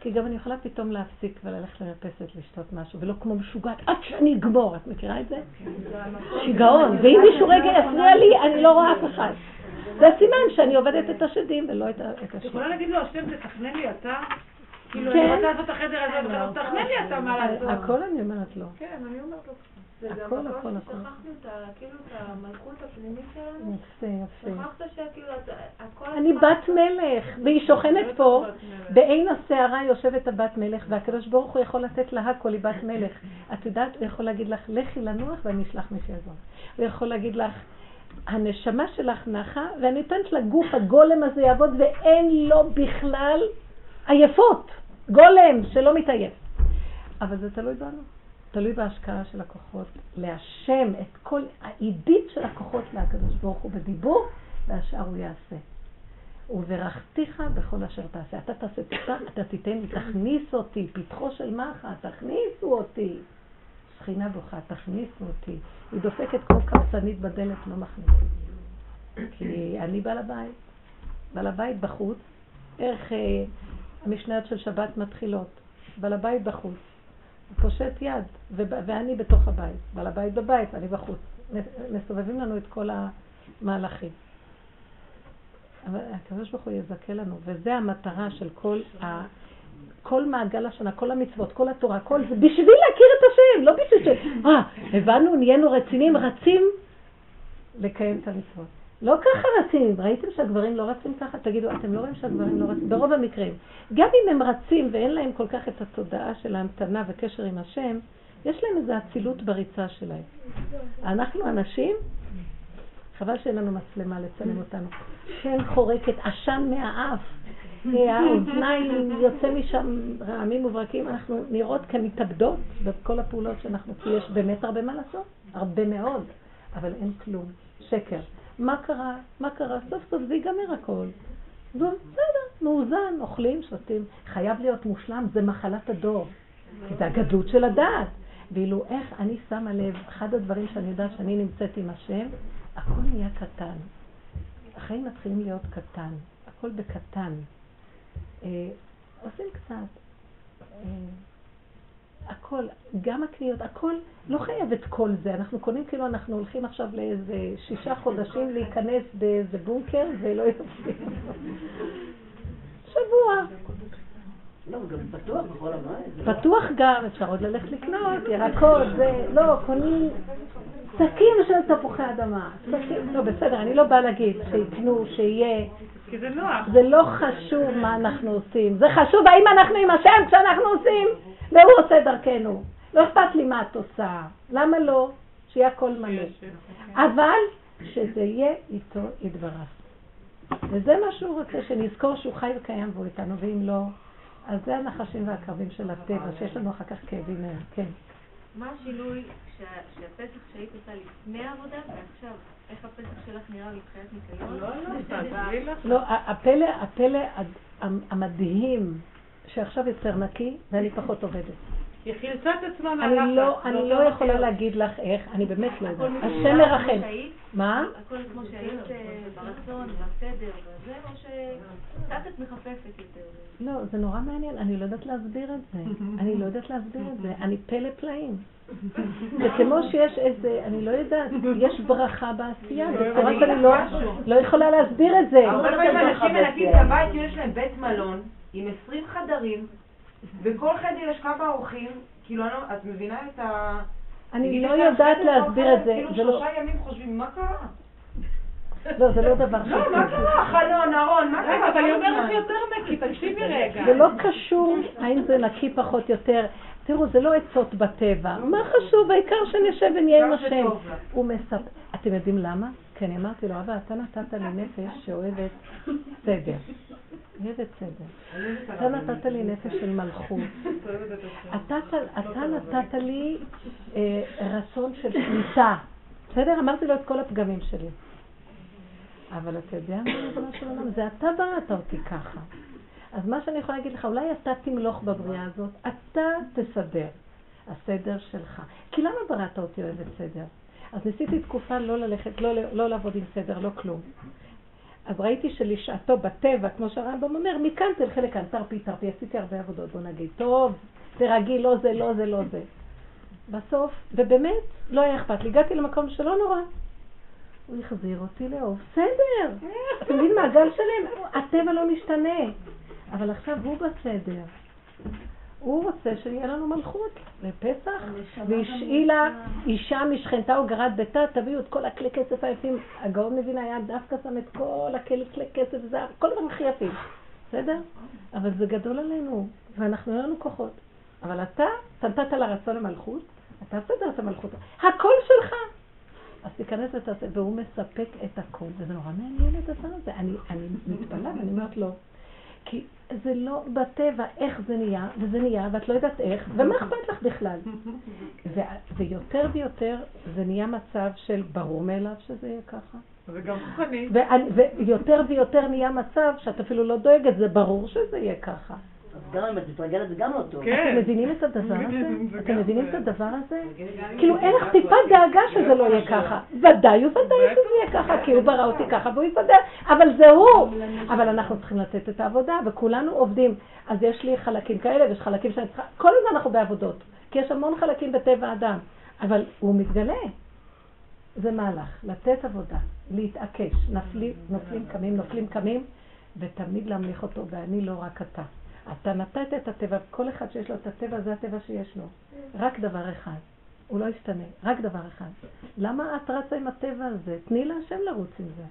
כי גם אני יכולה פתאום להפסיק וללכת לרפסת לשתות משהו, ולא כמו משוגעת, עד שאני אגמור. את מכירה את זה? שיגעון. ואם מישהו רגע יפריע לי, אני לא רואה אף אחד. זה הסימן שאני עובדת את השדים ולא את השדים. את יכולה להגיד לו, השם תתכנן לי אתה? כאילו, אני רוצה לעשות החדר הזה, ואתה תכנן לי אתה מה לעשות. הכל אני אומרת לו. כן, אני אומרת לו. זה גם הכל ששכחנו את המלכות הפנימית שלנו. שכחת שכאילו הכל... אני בת מלך, והיא שוכנת פה. בעין השערה יושבת הבת מלך, והקדוש ברוך הוא יכול לתת לה הכל, היא בת מלך. את יודעת, הוא יכול להגיד לך, לכי לנוח ואני אשלח מי שיעזור. הוא יכול להגיד לך, הנשמה שלך נחה, ואני אתנת לגוף הגולם הזה יעבוד, ואין לו בכלל עייפות. גולם שלא מתעייף. אבל זה תלוי בנו. תלוי בהשקעה של הכוחות, להשם את כל העידית של הכוחות מהקדוש ברוך הוא בדיבור, והשאר הוא יעשה. וברכתיך בכל אשר תעשה. אתה תעשה תפתח, אתה תיתן לי, תכניס אותי, פתחו של מחה, תכניסו אותי. שכינה בוכה, תכניסו אותי. היא דופקת כמו קרצנית בדלת, לא מכניסה. כי אני בעל הבית, בעל הבית בחוץ, איך אה, המשניות של שבת מתחילות, בעל הבית בחוץ. פושט יד, ואני בתוך הבית, בעל הבית בבית, אני בחוץ. מסובבים לנו את כל המהלכים. אבל הקדוש ברוך הוא יזכה לנו, וזה המטרה של כל ה... כל מעגל השנה, כל המצוות, כל התורה, כל זה בשביל להכיר את השם, לא בשביל ש... אה, הבנו, נהיינו רצינים, רצים לקיים את המצוות. לא ככה רצים, ראיתם שהגברים לא רצים ככה? תגידו, אתם לא רואים שהגברים לא רצים? ברוב המקרים. גם אם הם רצים ואין להם כל כך את התודעה של ההמתנה וקשר עם השם, יש להם איזו הצילות בריצה שלהם. אנחנו אנשים, חבל שאין לנו מצלמה לצלם אותנו, שן חורקת, עשן מהאף. האוזניים יוצא משם רעמים וברקים, אנחנו נראות כמתאבדות בכל הפעולות שאנחנו, כי יש באמת הרבה מה לעשות, הרבה מאוד, אבל אין כלום, שקר. מה קרה? מה קרה? סוף סוף זה ייגמר הכל. זה בסדר, מאוזן, אוכלים, שותים, חייב להיות מושלם, זה מחלת הדור, כי זה הגדלות של הדעת. ואילו איך אני שמה לב, אחד הדברים שאני יודעת שאני נמצאת עם השם, הכל נהיה קטן. החיים מתחילים להיות קטן, הכל בקטן. עושים קצת הכל, גם הקניות, הכל לא חייב את כל זה, אנחנו קונים כאילו אנחנו הולכים עכשיו לאיזה שישה חודשים להיכנס באיזה בונקר ולא יוצאים שבוע פתוח, גם אפשר עוד ללכת לקנות ירקות, זה לא, קונים סכים של תפוחי אדמה, לא בסדר, אני לא באה להגיד שיקנו, שיהיה, כי זה נוח. זה לא חשוב מה אנחנו עושים. זה חשוב האם אנחנו עם השם כשאנחנו עושים, והוא עושה דרכנו. לא אכפת לי מה את עושה. למה לא? שיהיה הכל מלא. אבל שזה יהיה איתו יתברך. וזה מה שהוא רוצה, שנזכור שהוא חי וקיים בו איתנו, ואם לא, אז זה הנחשים והקרבים של הטבע, שיש לנו אחר כך כאבים מהם. כן. מה השינוי שהפסח שהיית עושה לפני העבודה ועכשיו? איך הפסח שלך נראה מבחינת ניקיון? לא, לא, לא. הפלא, הפלא המדהים שעכשיו יצר נקי ואני פחות עובדת. היא חילצה את עצמה מהלחץ. אני לא יכולה להגיד לך איך, אני באמת לא יודעת. השם מרחם. מה? הכל כמו שהיית ברצון, בסדר וזה, או שקצת מחפפת יותר. לא, זה נורא מעניין, אני לא יודעת להסביר את זה. אני לא יודעת להסביר את זה. אני פלא פלאים. וכמו שיש איזה, אני לא יודעת, יש ברכה בעשייה, בצורת אני לא יכולה להסביר את זה. הרבה פעמים אנשים מנקים את הבית, יש להם בית מלון עם עשרים חדרים, וכל חדר יש כמה אורחים, כאילו, את מבינה את ה... אני לא יודעת להסביר את זה. כאילו שלושה ימים חושבים, מה קרה? לא, זה לא דבר חשוב. לא, מה קרה? חלון, ארון, מה קרה? אבל היא אומרת יותר נקי, תקשיבי רגע. זה לא קשור, האם זה נקי פחות יותר. תראו, זה לא עצות בטבע. מה חשוב? העיקר שנשב ונהיה עם השם. הוא מספר. אתם יודעים למה? כן, אמרתי לו, אבא, אתה נתת לי נפש שאוהבת סדר. אוהבת סדר. אתה נתת לי נפש של מלכות. אתה נתת לי רצון של שליטה. בסדר? אמרתי לו את כל הפגמים שלי. אבל אתה יודע מה של עולם? זה אתה בראת אותי ככה. אז מה שאני יכולה להגיד לך, אולי אתה תמלוך בבריאה הזאת, אתה תסדר, הסדר שלך. כי למה בראת אותי אוהבת סדר? אז ניסיתי תקופה לא ללכת, לא, לא לעבוד עם סדר, לא כלום. אז ראיתי שלשעתו בטבע, כמו שהרמב"ם אומר, מכאן תלכה לכאן, תרפי, תרפי, עשיתי הרבה עבודות, בוא נגיד, טוב, תרגי, לא זה, לא זה, לא זה. בסוף, ובאמת, לא היה אכפת לי, הגעתי למקום שלא נורא. הוא יחזיר אותי לאהוב, סדר. אתם יודעים מעגל שלם, הטבע לא משתנה. אבל עכשיו הוא בסדר. הוא רוצה שיהיה לנו מלכות לפסח, והשאילה אישה משכנתה או גרת ביתה, תביאו את כל הכלי כסף היפים. הגאון מבין היה דווקא שם את כל הכלי כסף, זה כל דבר הכי יפים. בסדר? אבל זה גדול עלינו, ואנחנו אין לנו כוחות. אבל אתה, תנתת לרצון למלכות, אתה סדר את המלכות. הכל שלך. אז תיכנס את זה, והוא מספק את הכל. וזה נורא מעניין את הדבר הזה. אני מתפלאה, אני אומרת לו, כי זה לא בטבע איך זה נהיה, וזה נהיה, ואת לא יודעת איך, ומה אכפת לך בכלל? ויותר ויותר זה נהיה מצב של ברור מאליו שזה יהיה ככה. זה גם חוכני. ויותר ויותר נהיה מצב שאת אפילו לא דואגת, זה ברור שזה יהיה ככה. אז גם אם את מתרגלת זה גם לא טוב. אתם מבינים את הדבר הזה? אתם מבינים את הדבר הזה? כאילו אין לך טיפה דאגה שזה לא יהיה ככה. ודאי וודאי שזה יהיה ככה, כי הוא ברא אותי ככה והוא יסדר. אבל זה הוא. אבל אנחנו צריכים לתת את העבודה וכולנו עובדים. אז יש לי חלקים כאלה ויש חלקים שאני צריכה... כל הזמן אנחנו בעבודות. כי יש המון חלקים בטבע האדם. אבל הוא מתגלה. זה מהלך, לתת עבודה, להתעקש, נפלים, נופלים קמים, נופלים קמים, ותמיד להמליך אותו, ואני לא רק אתה. אתה נתת את הטבע, כל אחד שיש לו את הטבע, זה הטבע שיש לו. רק דבר אחד, הוא לא ישתנה, רק דבר אחד. למה את רצה עם הטבע הזה? תני להשם לרוץ עם זה.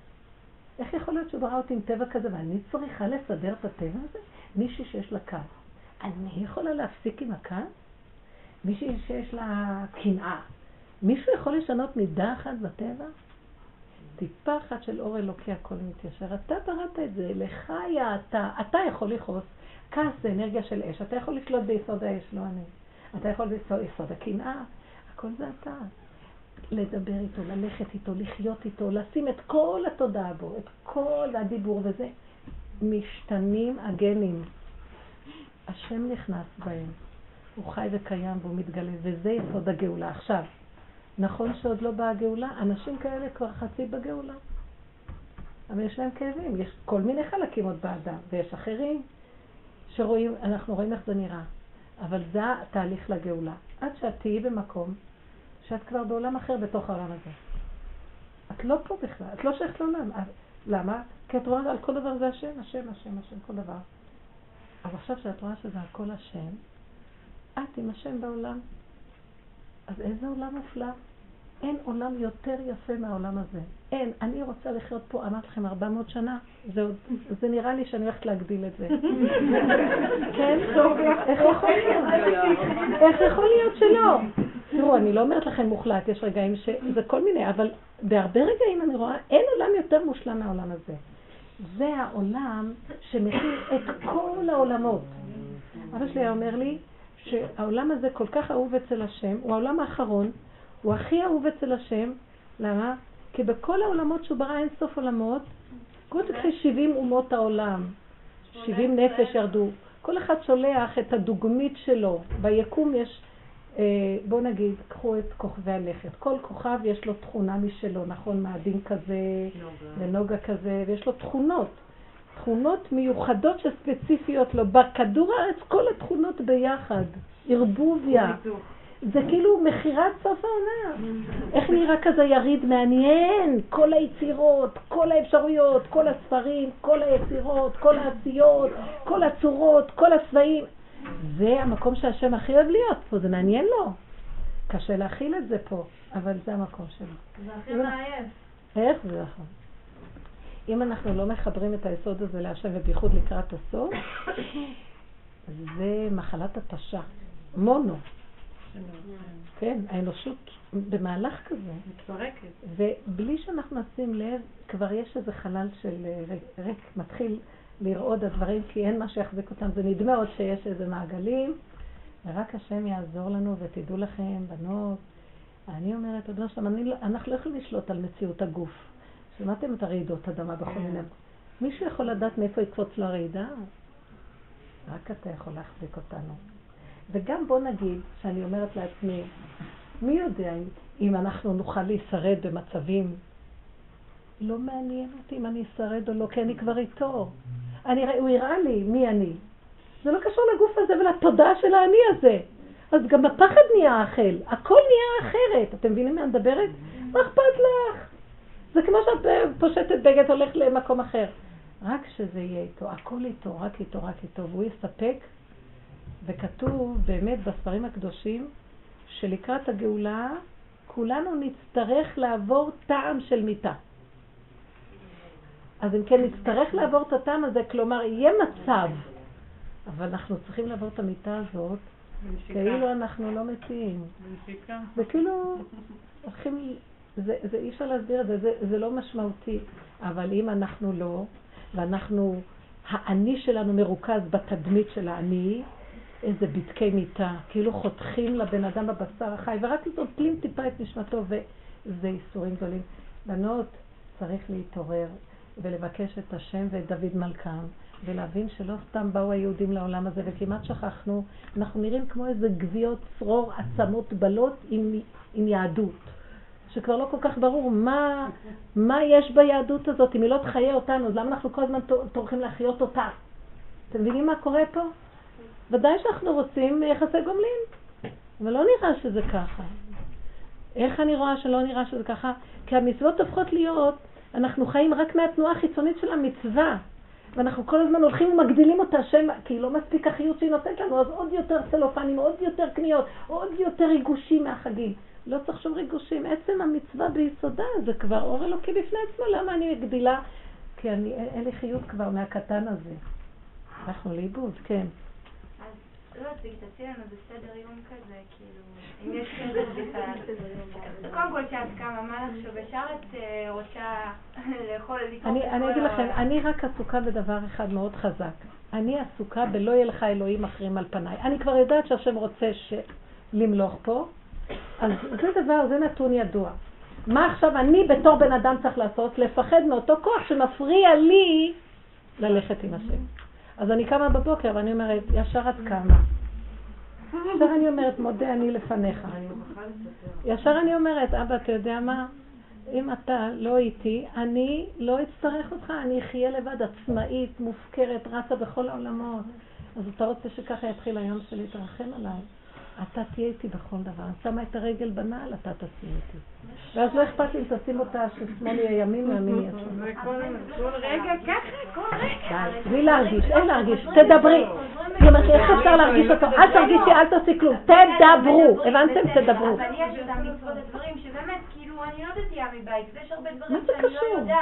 איך יכול להיות שהוא ברא אותי עם טבע כזה, ואני צריכה לסדר את הטבע הזה? מישהי שיש לה כעס. אני יכולה להפסיק עם הכעס? מישהי שיש לה קנאה. מישהו יכול לשנות מידה אחת בטבע? טיפה אחת של אור אלוקי הכל מתיישר. אתה בראת את זה, לך היה אתה. אתה יכול לכעוס. כעס זה אנרגיה של אש. אתה יכול לשלוט ביסוד האש, לא אני. אתה יכול ביסוד הקנאה. הכל זה אתה. לדבר איתו, ללכת איתו, לחיות איתו, לשים את כל התודעה בו, את כל הדיבור וזה. משתנים הגנים. השם נכנס בהם. הוא חי וקיים והוא מתגלה, וזה יסוד הגאולה. עכשיו, נכון שעוד לא באה הגאולה, אנשים כאלה כבר חצי בגאולה. אבל יש להם כאבים, יש כל מיני חלקים עוד באדם, ויש אחרים שרואים, אנחנו רואים איך זה נראה. אבל זה התהליך לגאולה. עד שאת תהיי במקום, שאת כבר בעולם אחר בתוך העולם הזה. את לא פה בכלל, את לא שייך לעולם. למה? כי את רואה על כל דבר זה השם, השם, השם, השם, כל דבר. אבל עכשיו שאת רואה שזה הכל השם, את עם השם בעולם. אז איזה עולם מופלא? אין עולם יותר יפה מהעולם הזה. אין. אני רוצה לחיות פה, אמרת לכם ארבע מאות שנה. זה, עוד, זה נראה לי שאני הולכת להגדיל את זה. כן? טוב, איך יכול להיות? איך יכול להיות שלא? תראו, אני לא אומרת לכם מוחלט, יש רגעים שזה כל מיני, אבל בהרבה רגעים אני רואה, אין עולם יותר מושלם מהעולם הזה. זה העולם שמכיר את כל העולמות. אבא שלי אומר לי, שהעולם הזה כל כך אהוב אצל השם, הוא העולם האחרון, הוא הכי אהוב אצל השם. למה? כי בכל העולמות שהוא ברא אין סוף עולמות, כמו תקחי שבעים אומות העולם, שבעים נפש ירדו, כל אחד שולח את הדוגמית שלו. ביקום יש, בוא נגיד, קחו את כוכבי הלכת, כל כוכב יש לו תכונה משלו, נכון? מאדים כזה, ונוגה כזה, ויש לו תכונות. תכונות מיוחדות שספציפיות לו. בכדור הארץ כל התכונות ביחד. ערבוביה. זה כאילו מחירת סוף העונה. איך נראה כזה יריד מעניין? כל היצירות, כל האפשרויות, כל הספרים, כל היצירות, כל העשיות, כל הצורות, כל הסבעים. זה המקום שהשם הכי אוהב להיות פה. זה מעניין לו. קשה להכיל את זה פה, אבל זה המקום שלו. זה הכי מעייף. איך זה נכון? אם אנחנו לא מחברים את היסוד הזה להשם ובייחוד לקראת הסוף, זה מחלת התשה, מונו. כן, האנושות במהלך כזה. מתפרקת. ובלי שאנחנו נשים לב, כבר יש איזה חלל של ריק, מתחיל לרעוד הדברים, כי אין מה שיחזיק אותם, זה נדמה עוד שיש איזה מעגלים, ורק השם יעזור לנו ותדעו לכם, בנות. אני אומרת, עוד לא שם, אנחנו לא יכולים לשלוט על מציאות הגוף. שמעתם את הרעידות אדמה בכל מיני? מישהו יכול לדעת מאיפה יקפוץ לו הרעידה? רק אתה יכול להחזיק אותנו. וגם בוא נגיד שאני אומרת לעצמי, מי יודע אם אנחנו נוכל להישרד במצבים? לא מעניין אותי אם אני אשרד או לא, כי אני כבר איתו. אני, הוא יראה לי מי אני. זה לא קשור לגוף הזה ולתודעה של האני הזה. אז גם הפחד נהיה האחל, הכל נהיה אחרת. אתם מבינים מה מדברת? מה אכפת לך? זה כמו שאת פושטת בגד הולך למקום אחר. רק שזה יהיה איתו, הכל איתו, רק איתו, רק איתו, והוא יספק. וכתוב באמת בספרים הקדושים, שלקראת הגאולה, כולנו נצטרך לעבור טעם של מיטה. אז אם כן נצטרך לעבור את הטעם הזה, כלומר יהיה מצב, אבל אנחנו צריכים לעבור את המיטה הזאת, כאילו אנחנו לא מתים. וכאילו, הולכים... זה, זה אי אפשר להסביר את זה, זה, זה לא משמעותי. אבל אם אנחנו לא, ואנחנו, האני שלנו מרוכז בתדמית של האני, איזה בדקי מיטה, כאילו חותכים לבן אדם בבשר החי, ורק נוטלים טיפה את נשמתו, וזה איסורים גדולים. בנות, צריך להתעורר ולבקש את השם ואת דוד מלכם, ולהבין שלא סתם באו היהודים לעולם הזה, וכמעט שכחנו, אנחנו נראים כמו איזה גביעות צרור, עצמות בלות עם, עם יהדות. שכבר לא כל כך ברור מה, מה יש ביהדות הזאת, אם היא לא תחיה אותנו, אז למה אנחנו כל הזמן תורכים להחיות אותה? אתם מבינים מה קורה פה? ודאי שאנחנו רוצים יחסי גומלין, אבל לא נראה שזה ככה. איך אני רואה שלא נראה שזה ככה? כי המצוות הופכות להיות, אנחנו חיים רק מהתנועה החיצונית של המצווה, ואנחנו כל הזמן הולכים ומגדילים אותה, שם, כי לא מספיק החיות שהיא נותנת לנו, אז עוד יותר סלופנים, עוד יותר קניות, עוד יותר ריגושים מהחגים. לא צריך שום ריגושים, עצם המצווה ביסודה, זה כבר אור אלוקי בפני עצמו, למה אני מגדילה? כי אני, אין לי חיות כבר מהקטן הזה. אנחנו לאיבוד, כן. לא, אז תעשי לנו בסדר יום כזה, כאילו, אם יש כזה בדיחה, קודם כל שאת קמה, מה לך שבשאר את רוצה לאכול, אני אגיד לכם, אני רק עסוקה בדבר אחד מאוד חזק. אני עסוקה בלא יהיה לך אלוהים אחרים על פניי. אני כבר יודעת שהשם רוצה למלוך פה, אז זה דבר, זה נתון ידוע. מה עכשיו אני בתור בן אדם צריך לעשות? לפחד מאותו כוח שמפריע לי ללכת עם השם. אז אני קמה בבוקר ואני אומרת, ישר את קמה. ישר אני אומרת, מודה אני לפניך. ישר אני אומרת, אבא, אתה יודע מה? אם אתה לא איתי, אני לא אצטרך אותך, אני אחיה לבד, עצמאית, מופקרת, רצה בכל העולמות. אז אתה רוצה שככה יתחיל היום שלי, תרחם עליי. אתה תהיה איתי בכל דבר. אני שמה את הרגל בנעל, אתה תשים איתי. ואז לא אכפת לי אם תשים אותה ששמאל יהיה ימין וימין יהיה שמאל. כל רגע ככה, כל רגע. בלי להרגיש, אין להרגיש, תדברי. זאת אומרת, איך אפשר להרגיש אותו? אל תרגישי, אל תעשי כלום. תדברו, הבנתם? תדברו. אבל יש אותם מצוות הדברים שבאמת, כאילו, אני לא דתייה מבית, ויש הרבה דברים שאני לא יודעת.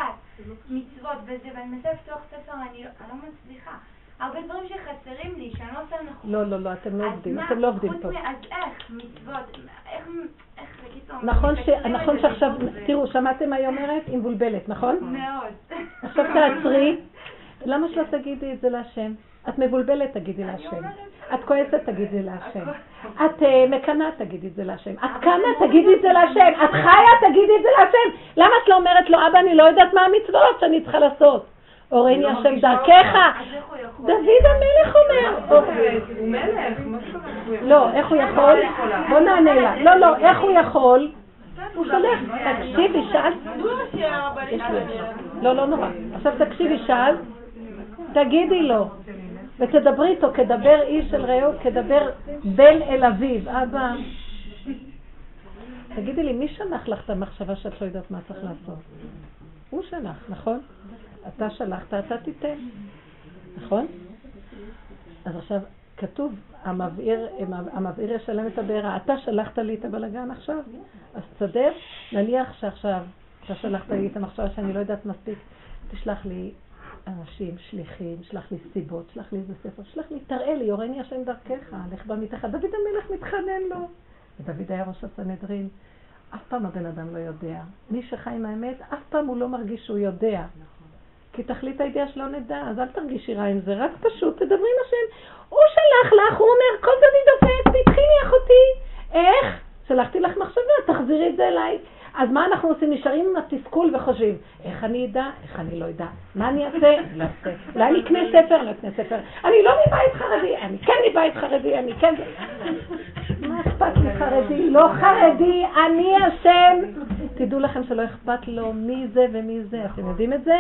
מצוות וזה, ואני מנסה לפתוח ספר, אני לא מצליחה. הרבה דברים שחסרים לי, שאני לא עושה נכון. לא, לא, לא, אתם לא עובדים, אתם לא עובדים פה. אז איך, מצוות, איך, איך, בקיצור. נכון שעכשיו, תראו, שמעתם מה היא אומרת? היא מבולבלת, נכון? מאוד. עכשיו תעצרי, למה שלא תגידי את זה להשם? את מבולבלת, תגידי להשם. את כועסת, תגידי להשם. את מקנה, תגידי את זה להשם. את קנה, תגידי את זה להשם. את חיה, תגידי את זה להשם. למה את לא אומרת לו, אבא, אני לא יודעת מה המצוות שאני צריכה לעשות? אורני השם דרכך, דוד המלך אומר. הוא מלך, מה זה קורה? לא, איך הוא יכול? בוא נענה לה. לא, לא, איך הוא יכול? הוא שולח, תקשיבי, שאל. לא, לא נורא. עכשיו תקשיבי, שאל, תגידי לו. ותדברי איתו, כדבר איש אל רעהו, כדבר בן אל אביו. אבא, תגידי לי, מי שלח לך את המחשבה שאת לא יודעת מה צריך לעשות? הוא שלח, נכון? אתה שלחת, אתה תיתן. נכון? אז עכשיו, כתוב, המבעיר, המבעיר ישלם את הבעירה. אתה שלחת לי את הבלגן עכשיו? אז תסדר, נניח שעכשיו, ששלחת לי את המחשבה שאני לא יודעת מספיק, תשלח לי אנשים, שליחים, שלח לי סיבות, שלח לי איזה ספר, שלח לי, תראה לי, יורני השם דרכך, לך במיתך. דוד המלך מתחנן לו. ודוד היה ראש הסנהדרין. אף פעם הבן אדם לא יודע. מי שחי עם האמת, אף פעם הוא לא מרגיש שהוא יודע. כי תכלית הידיעה שלא נדע, אז אל תרגישי רע עם זה, רק פשוט תדברי עם השם. הוא שלח לך, הוא אומר, כל זה אני דופק, תתחילי אחותי. איך? שלחתי לך מחשבה, תחזירי את זה אליי. אז מה אנחנו עושים? נשארים עם התסכול וחושבים, איך אני ידע, איך אני לא ידע, מה אני אעשה? לא אעשה. אולי אני אקנה ספר, לא אקנה ספר. אני לא מבית חרדי, אני כן מבית חרדי, אני כן... מה אכפת לי חרדי? לא חרדי, אני השם. תדעו לכם שלא אכפת לו מי זה ומי זה, אתם יודעים את זה?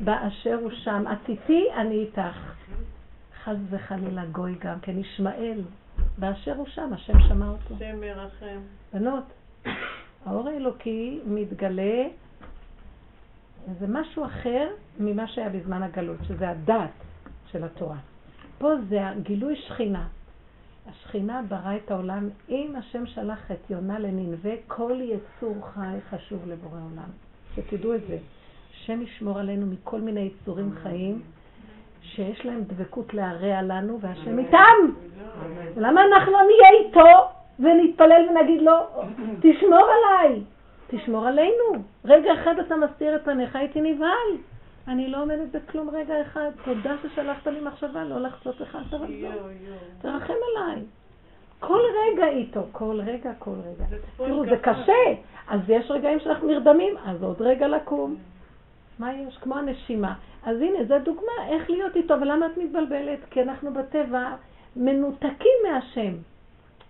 באשר הוא שם, את איתי, אני איתך. חס וחלילה גוי גם, כן ישמעאל. באשר הוא שם, השם שמע אותו. השם מרחם. בנות. האור האלוקי מתגלה איזה משהו אחר ממה שהיה בזמן הגלות, שזה הדעת של התורה. פה זה גילוי שכינה. השכינה ברא את העולם, אם השם שלח את יונה לנינווה, כל יצור חי חשוב לבורא עולם. שתדעו את זה. השם ישמור עלינו מכל מיני יצורים חיים, שיש להם דבקות להרע לנו, והשם איתם. למה אנחנו נהיה איתו? ונתפלל ונגיד לו, תשמור עליי, תשמור עלינו. רגע אחד אתה מסתיר את פניך, הייתי נבהל. אני לא עומדת בכלום רגע אחד. תודה ששלחת לי מחשבה, לא לחצות לך, תרחם עליי. כל רגע איתו, כל רגע, כל רגע. תראו, זה קשה. אז יש רגעים שאנחנו נרדמים, אז עוד רגע לקום. מה יש? כמו הנשימה. אז הנה, זו דוגמה, איך להיות איתו, ולמה את מתבלבלת? כי אנחנו בטבע מנותקים מהשם.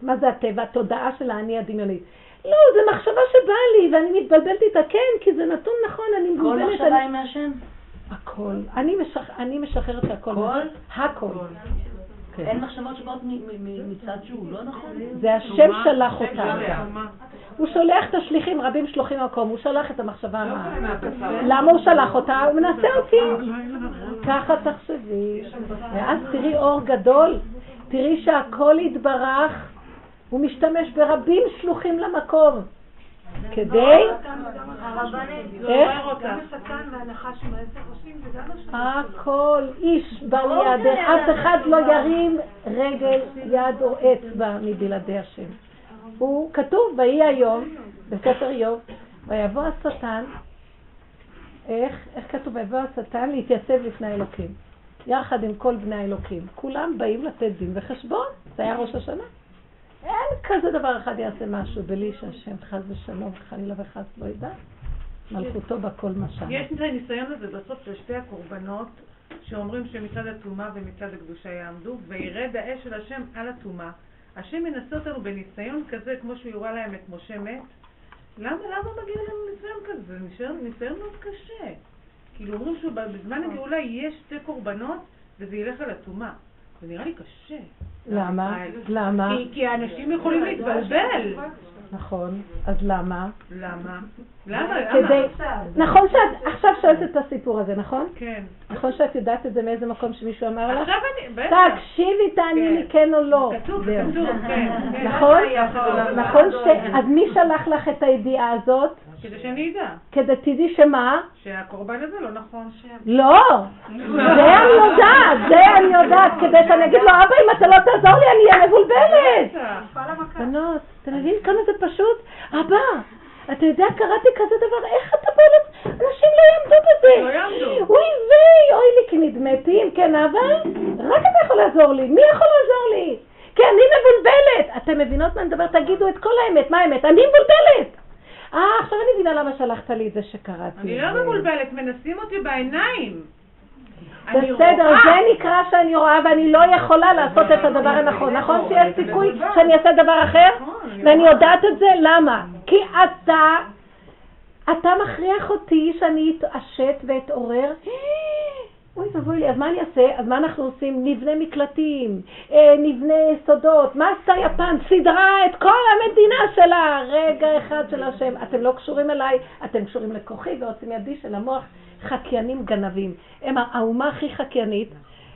מה זה הטבע? התודעה של האני הדמיונית. לא, זה מחשבה שבא לי, ואני מתבלבלת איתה, כן, כי זה נתון נכון, אני מבולבלת. כל מחשבה היא מהשם? הכל. אני משחררת הכל. הכל? הכל. אין מחשבות שבאות מצד שהוא, לא נכון? זה השם שלח אותם. הוא שולח את השליחים, רבים שלוחים מקום, הוא שלח את המחשבה. למה הוא שלח אותה? הוא מנסה אותי. ככה תחשבי. ואז תראי אור גדול, תראי שהכל יתברך, הוא משתמש ברבים שלוחים למקום. כדי? איך? גם השטן והנחש מעשר ראשים וגם השטן. הכל, איש בלעדי, אף אחד לא ירים רגל, יד או אצבע מבלעדי השם. הוא כתוב, ויהי היום, בספר איוב, ויבוא השטן, איך כתוב, ויבוא השטן להתייצב לפני האלוקים, יחד עם כל בני האלוקים. כולם באים לתת דין וחשבון, זה היה ראש השנה. אין כזה דבר אחד יעשה משהו בלי שהשם חז ושלום וחלילה וחס לא ידע מלכותו בכל משהו. יש ניסיון לזה בסוף של שתי הקורבנות שאומרים שמצד התאומה ומצד הקדושה יעמדו וירד האש של השם על התאומה. השם מנסה אותנו בניסיון כזה כמו שהוא יורה להם את משה מת. למה, למה מגיע לנו ניסיון כזה? זה ניסיון מאוד קשה. כאילו אומרים שבזמן הגאולה יש שתי קורבנות וזה ילך על התאומה. זה נראה לי קשה. למה? למה? כי האנשים יכולים להתבלבל. נכון, אז למה? למה? למה? נכון שאת עכשיו שואלת את הסיפור הזה, נכון? כן. נכון שאת יודעת את זה מאיזה מקום שמישהו אמר לך? עכשיו אני... תקשיבי, תעני לי כן או לא. כתוב, כתוב, כן. נכון? נכון ש... אז מי שלח לך את הידיעה הזאת? כדי שאני אדע. כדי תדעי שמה? שהקורבן הזה לא נכון שם. לא! זה אני יודעת, זה אני יודעת. כדי שאני אגיד לו, אבא, אם אתה לא תעזור לי, אני אהיה מבולבלת. בנות, אתה מבין כמה זה פשוט? אבא, אתה יודע, קראתי כזה דבר, איך אתה בא? אנשים לא יעמדו בזה. לא יעמדו. אוי ואי, אוי לי, כי נדמתי, אם כן, אבל רק אתה יכול לעזור לי. מי יכול לעזור לי? כי אני מבולבלת. אתם מבינות מה אני מדבר? תגידו את כל האמת. מה האמת? אני מבולבלת. אה, עכשיו אני מבינה למה שלחת לי את זה שקראתי. אני לא מבולבלת, מנסים אותי בעיניים. בסדר, זה נקרא שאני רואה ואני לא יכולה לעשות את הדבר הנכון. נכון שיש סיכוי שאני אעשה דבר אחר? ואני יודעת את זה, למה? כי אתה, אתה מכריח אותי שאני אתעשת ואתעורר. אוי, תבואי לי, אז מה אני אעשה? אז מה אנחנו עושים? נבנה מקלטים, נבנה סודות, מה עשתה יפן? סדרה את כל המדינה שלה, רגע אחד של השם. אתם לא קשורים אליי, אתם קשורים לכוחי ועוצם ידי של המוח. חקיינים גנבים. הם האומה הכי חקיינית,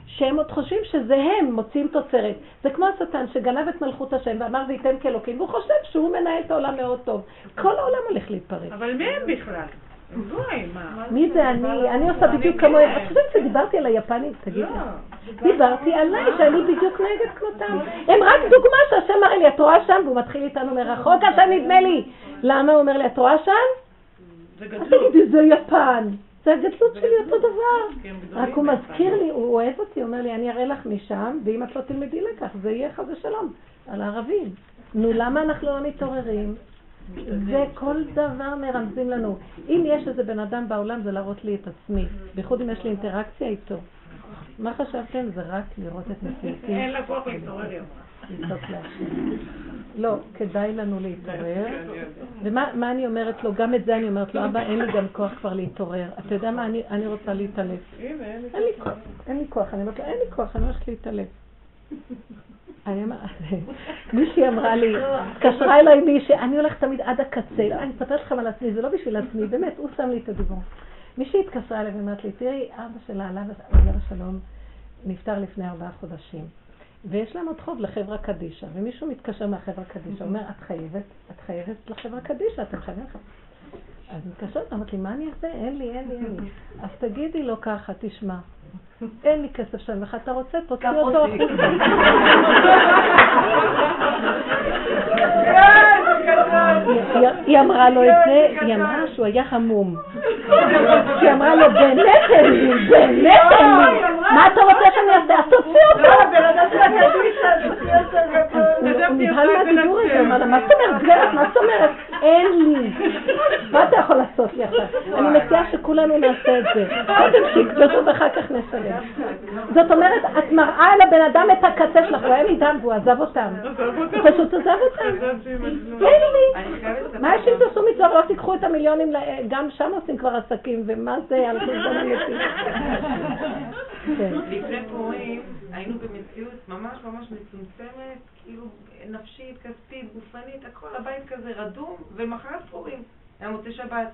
שהם עוד חושבים שזה הם מוצאים תוצרת. זה כמו השטן שגנב את מלכות השם ואמר וייתם כאלוקים, והוא חושב שהוא מנהל את העולם מאוד טוב. כל העולם הולך להתפרק. אבל מי הם בכלל? מי זה אני? אני עושה בדיוק כמוהם. את חושבת שדיברתי על היפנים? תגיד לי. דיברתי עליי שאני בדיוק נהגת כמותם. הם רק דוגמה שהשם אמר לי, את רואה שם? והוא מתחיל איתנו מרחוק, השם נדמה לי. למה הוא אומר לי, את רואה שם? זה יפן. זה הגדלות שלי אותו דבר. רק הוא מזכיר לי, הוא אוהב אותי, הוא אומר לי, אני אראה לך משם, ואם את לא תלמדי לכך, זה יהיה חד ושלום על הערבים. נו, למה אנחנו לא מתעוררים? זה כל דבר מרמזים לנו. אם יש איזה בן אדם בעולם, זה להראות לי את עצמי. בייחוד אם יש לי אינטראקציה איתו. מה חשבתם? זה רק לראות את מציאותי. אין לה כוח להתעורר יום. לא, כדאי לנו להתעורר. ומה אני אומרת לו? גם את זה אני אומרת לו, אבא, אין לי גם כוח כבר להתעורר. אתה יודע מה? אני רוצה להתעלף. אין לי כוח. אין לי כוח. אני אומרת לו, אין לי כוח, אני הולכת להתעלף. מישהי אמרה לי, קשרה אליי מישהי, אני הולכת תמיד עד הקצה, אני אספרת לכם על עצמי, זה לא בשביל עצמי, באמת, הוא שם לי את הדיבור. מישהי התקשרה אליי ואמרת לי, תראי, אבא שלה, עליו השלום, נפטר לפני ארבעה חודשים, ויש להם עוד חוב לחברה קדישה, ומישהו מתקשר מהחברה קדישה, אומר, את חייבת, את חייבת לחברה קדישה, אתם חייבים לך. אז מתקשרת, אמרת לי, מה אני אעשה? אין לי, אין לי, אין לי. אז תגידי לו ככה, תשמע. אין לי כסף שם, איך אתה רוצה? תוציא אותו. היא אמרה לו את זה, היא אמרה שהוא היה חמום. היא אמרה לו, באמת אין לי, באמת אין לי. מה אתה רוצה שאני אעשה? אז תוציא אותו. הוא נבהל מהדיבור הזה, אמרה לה, מה זאת אומרת? גברת, מה זאת אומרת? אין לי. מה אתה יכול לעשות לי עכשיו? אני מציעה שכולנו נעשה את זה. קודם שיקדשו ואחר כך נשלם. זאת אומרת, את מראה אל הבן אדם את הקצה שלך, הוא היה מידם והוא עזב אותם. הוא פשוט עזב אותם. אין לי. מה יש אם תעשו מצווה? לא תיקחו את המיליונים, גם שם עושים כבר עסקים, ומה זה? לפני פורים היינו במציאות ממש ממש מצומצמת, כאילו נפשית, כספית, גופנית, הכל, הבית כזה רדום, ומחרת פורים, היה מוצא שבת.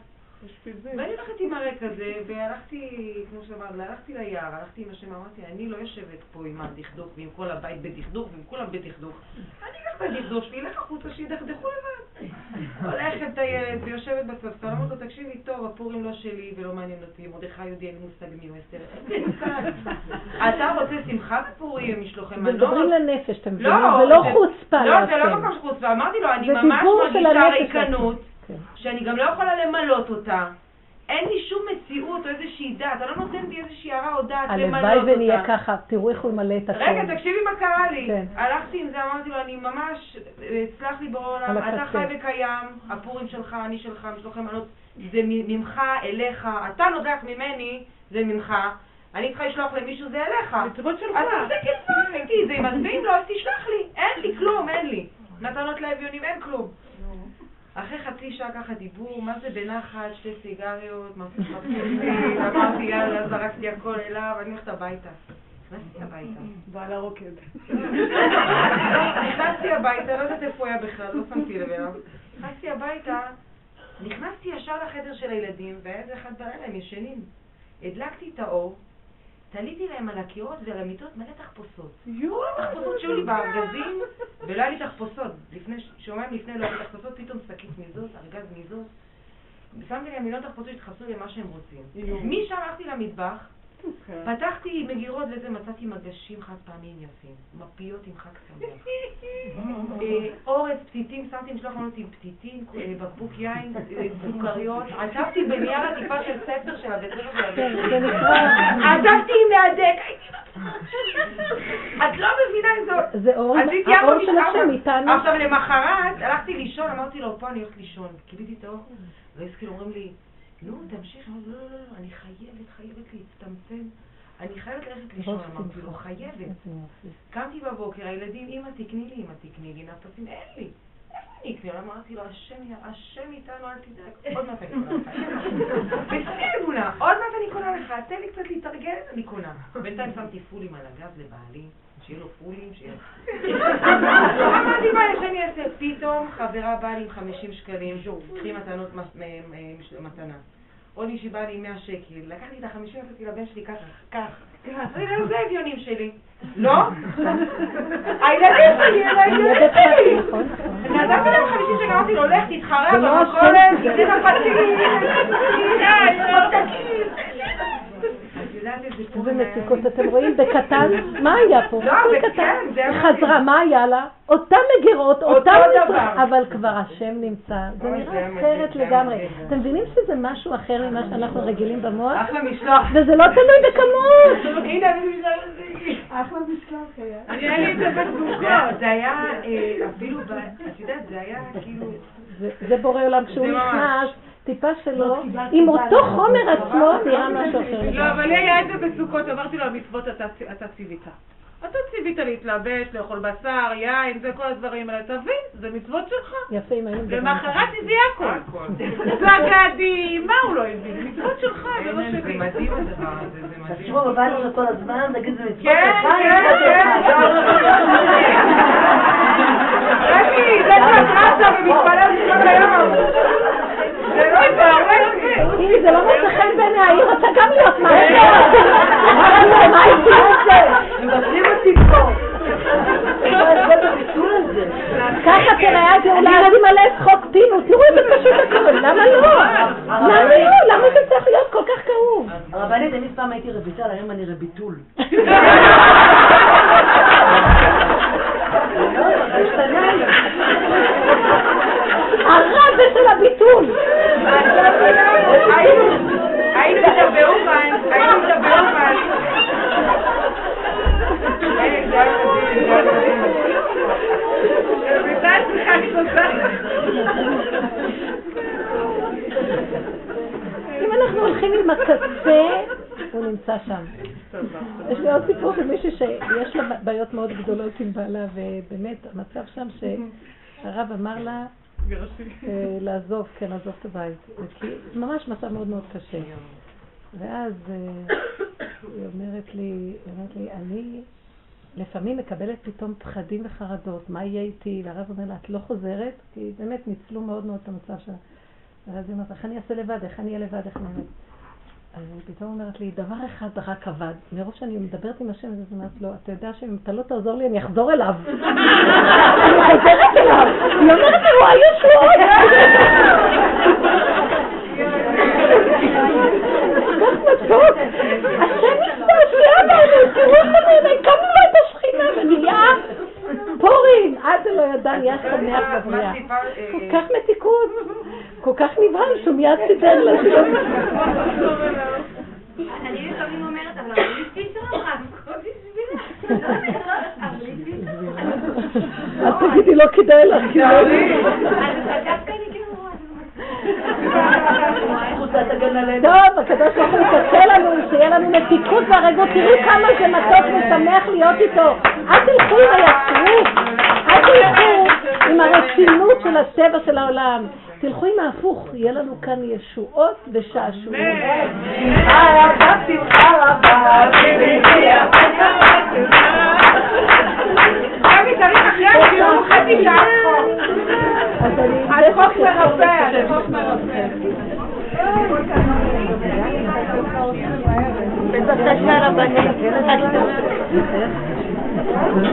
ואני הלכתי עם הרקע הזה, והלכתי, כמו שאמרנו, הלכתי ליער, הלכתי עם השם, אמרתי, אני לא יושבת פה עם הדכדוך, ועם כל הבית בדכדוך, ועם כולם בדכדוך. אני אקח את הדכדוך שלי, אלך החוצה שידכדכו לבד. הולכת טיילת ויושבת בספסל, אמרתי לו, תקשיבי, טוב, הפורים לא שלי ולא מעניין אותי, מרדכי יהודי, אין מושג מי הוא אסתר. אתה רוצה שמחה בפורים, משלוחי מנות? מדברים לנפש, אתה מבינים? זה לא חוצפה. לא, זה לא ממש חוצפה. אמרתי לו, אני ממש מרגישה ריקנות. שאני גם לא יכולה למלות אותה. אין לי שום מציאות או איזושהי דעת, אני לא נותנת לי איזושהי הערה או דעת למלות אותה. הלוואי ונהיה ככה, תראו איך הוא ימלא את הכל. רגע, תקשיבי מה קרה לי. הלכתי עם זה, אמרתי לו, אני ממש, סלח לי ברור העולם, אתה חי וקיים, הפורים שלך, אני שלך, משלוחי מנות, זה ממך, אליך, אתה נודח ממני, זה ממך. אני צריכה לשלוח למישהו, זה אליך. מצוות שלך. אז זה כסף איתי, זה אם עזבים לו, אז תשלח לי. אין לי כלום, אין לי. נתנות לאביונים, אין כלום. אחרי חצי שעה ככה דיבור, מה זה בנחת, שתי סיגריות, מפחת חצי, אמרתי יאללה, זרקתי הכל אליו, אני הולכת הביתה. נכנסתי הביתה. בעל הרוקד. נכנסתי הביתה, לא יודעת איפה היה בכלל, לא שמתי לב אליו. נכנסתי הביתה, נכנסתי ישר לחדר של הילדים, והיה זה אחד בלילה, הם ישנים. הדלקתי את האור, תליתי להם על הקירות ועל המיטות מלא תחפושות. יואו, תחפושות שהיו לי בארגזים, ולא היה לי תחפושות. שעומם לפני לא היה לי תחפושות, פתאום שקית מזוז, ארגז מזוז. שמתי להם מיליון תחפושות שהתחפשו למה שהם רוצים. משם הלכתי למטבח, פתחתי מגירות וזה, מצאתי מגשים חד פעמים יפים, מפיות עם חג שמח. אורז, פתיתים, שמתי משלוח מנות עם פתיתים, בקבוק יין, סוכריות. עזבתי בנייר עטיפה של ספר של הבית ספר של הבית. עזבתי עם מהדק, הייתי בצורה. את לא מבינה אם זאת. זה אור של השם איתנו. עכשיו למחרת הלכתי לישון, אמרתי לו, פה אני הולכת לישון. קיבלתי את האור, ואיסקל אומרים לי, לא, תמשיך, לא, לא, לא, אני חייבת, חייבת להצטמצם. אני חייבת ללכת לישון, אמרתי לו, חייבת. קמתי בבוקר, הילדים, אמא תקני לי, אמא תקני לי, נפצים, אין לי. איפה אני אקני? אמרתי לו, השם איתנו, אל תדאג, עוד מעט אני קונה לך. בסדר אמונה, עוד מעט אני קונה לך, תן לי קצת להתארגן, אני קונה. בינתיים שמתי פולים על הגב לבעלי, שיהיה לו פולים, שיהיה... אמרתי מה, יש אני אעשה, פתאום חברה באה לי עם חמישים שקלים, קחי מתנות מתנה. עוד מישהי באה לי עם מאה שקל, לקחתי את החמישים שקל לבן שלי ככה, כך. זה הגיונים שלי. לא? הילדים שלי, הילדים שלי. נעזבתי להם חמישים שקל, אמרתי לו, לך תתחרה במקולת, תתן הפתילים, תתן, תתקיל. איזה מציקות, אתם רואים בקטן, מה היה פה? חזרה, מה היה לה? אותם מגירות, אותם מגירות, אבל כבר השם נמצא, זה נראה אחרת לגמרי. אתם מבינים שזה משהו אחר ממה שאנחנו רגילים במוח? וזה לא תלוי בכמות. הנה, אני משלח את זה. אחלה משלח היה. אני היה לי את זה בזבוקות. זה היה אפילו, את יודעת, זה היה כאילו... זה בורא עולם כשהוא נכנס. טיפה שלו, עם אותו חומר עצמו, נראה משהו אחר. לא, אבל היה את זה בסוכות, אמרתי לו, המצוות אתה ציווית. אתה ציווית להתלבש, לאכול בשר, יין, זה כל הדברים האלה, תבין, זה מצוות שלך. יפה, אם היינו... למחרת זה הכל. הכל. בגדים, מה הוא לא הבין? מצוות שלך, זה לא שלי. זה מדהים הדבר הזה, זה מדהים. תשמעו בבית של כל הזמן, נגיד זה מצוות שלך. כן, כן, כן. רבי, זה תרצה ומתפלל שלך היום. זה לא יפה, אם זה לא מצחן בעיני העיר, אתה גם להיות מה זה? מה הייתי עושה? מבטלים אותי פה. זה בביטול הזה. ככה תראה הגאולה. אני מלא שחוק דינו, תראו איזה פשוט הכל. למה לא? למה לא? למה זה צריך להיות כל כך כאוב? הרבנית, אני פעם הייתי רביטל, היום אני רביטול. לא, השתנה לי. הרב של הביטול. היינו מדבר אופן, היינו מדבר אופן. רביטל צריכה לתוצאה. אם אנחנו הולכים עם הקצה, הוא נמצא שם. יש לי עוד סיפור של מישהי שיש לה בעיות מאוד גדולות עם בעלה, ובאמת המצב שם שהרב אמר לה לעזוב, כן, לעזוב את הבית, כי ממש מצב מאוד מאוד קשה. ואז היא אומרת לי, אומרת לי, אני לפעמים מקבלת פתאום פחדים וחרדות, מה יהיה איתי? והרב אומר לה, את לא חוזרת? כי באמת ניצלו מאוד מאוד את המצב שלה. ואז היא אומרת, איך אני אעשה לבד? איך אני אהיה לבד? איך אני אהיה לבד? אז היא פתאום אומרת לי, דבר אחד רק עבד. מרוב שאני מדברת עם השם, אז אומרת לו, אתה יודע שאם אתה לא תעזור לי, אני אחזור אליו. אני חוזרת אליו. היא אומרת לי, וואי, יש לו עוד. כך מתוק. השם מסתעשע בנו, תראו חמנה, כמה מה את השכינה, ונהיה פורים. עד לא ידע, נהיה חנך בבריאה. כל כך מתיקות. כל כך נבהל שהוא מיד סידר לה. אני לפעמים אומרת, אבל אני פיצרון, הכל בשבילה. לא אומרת, אבל אני פיצרון. אז תגידי, לא כדאי לך, כי לא... אז דווקא אני כאילו רואה. איך רוצה את הגן עלינו? טוב, הקדוש ברוך הוא יתקצה לנו, שיהיה לנו מתיקות והרגות. תראו כמה זה מתוק ושמח להיות איתו. אל תלכו עם היצרות. אל תלכו עם הרצינות של הטבע של העולם. תלכו עם ההפוך, יהיה לנו כאן ישועות ושעשועות. אהבה שמחה רבה, שמחיה ושמחה תודה. אני צריך אחרי השיעור חצי שעה חוק. על חוק מרפא, על חוק מרפא. בבקשה רבנית, תודה. Thank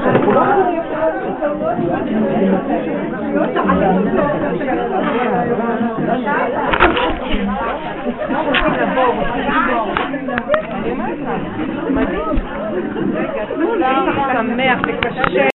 you.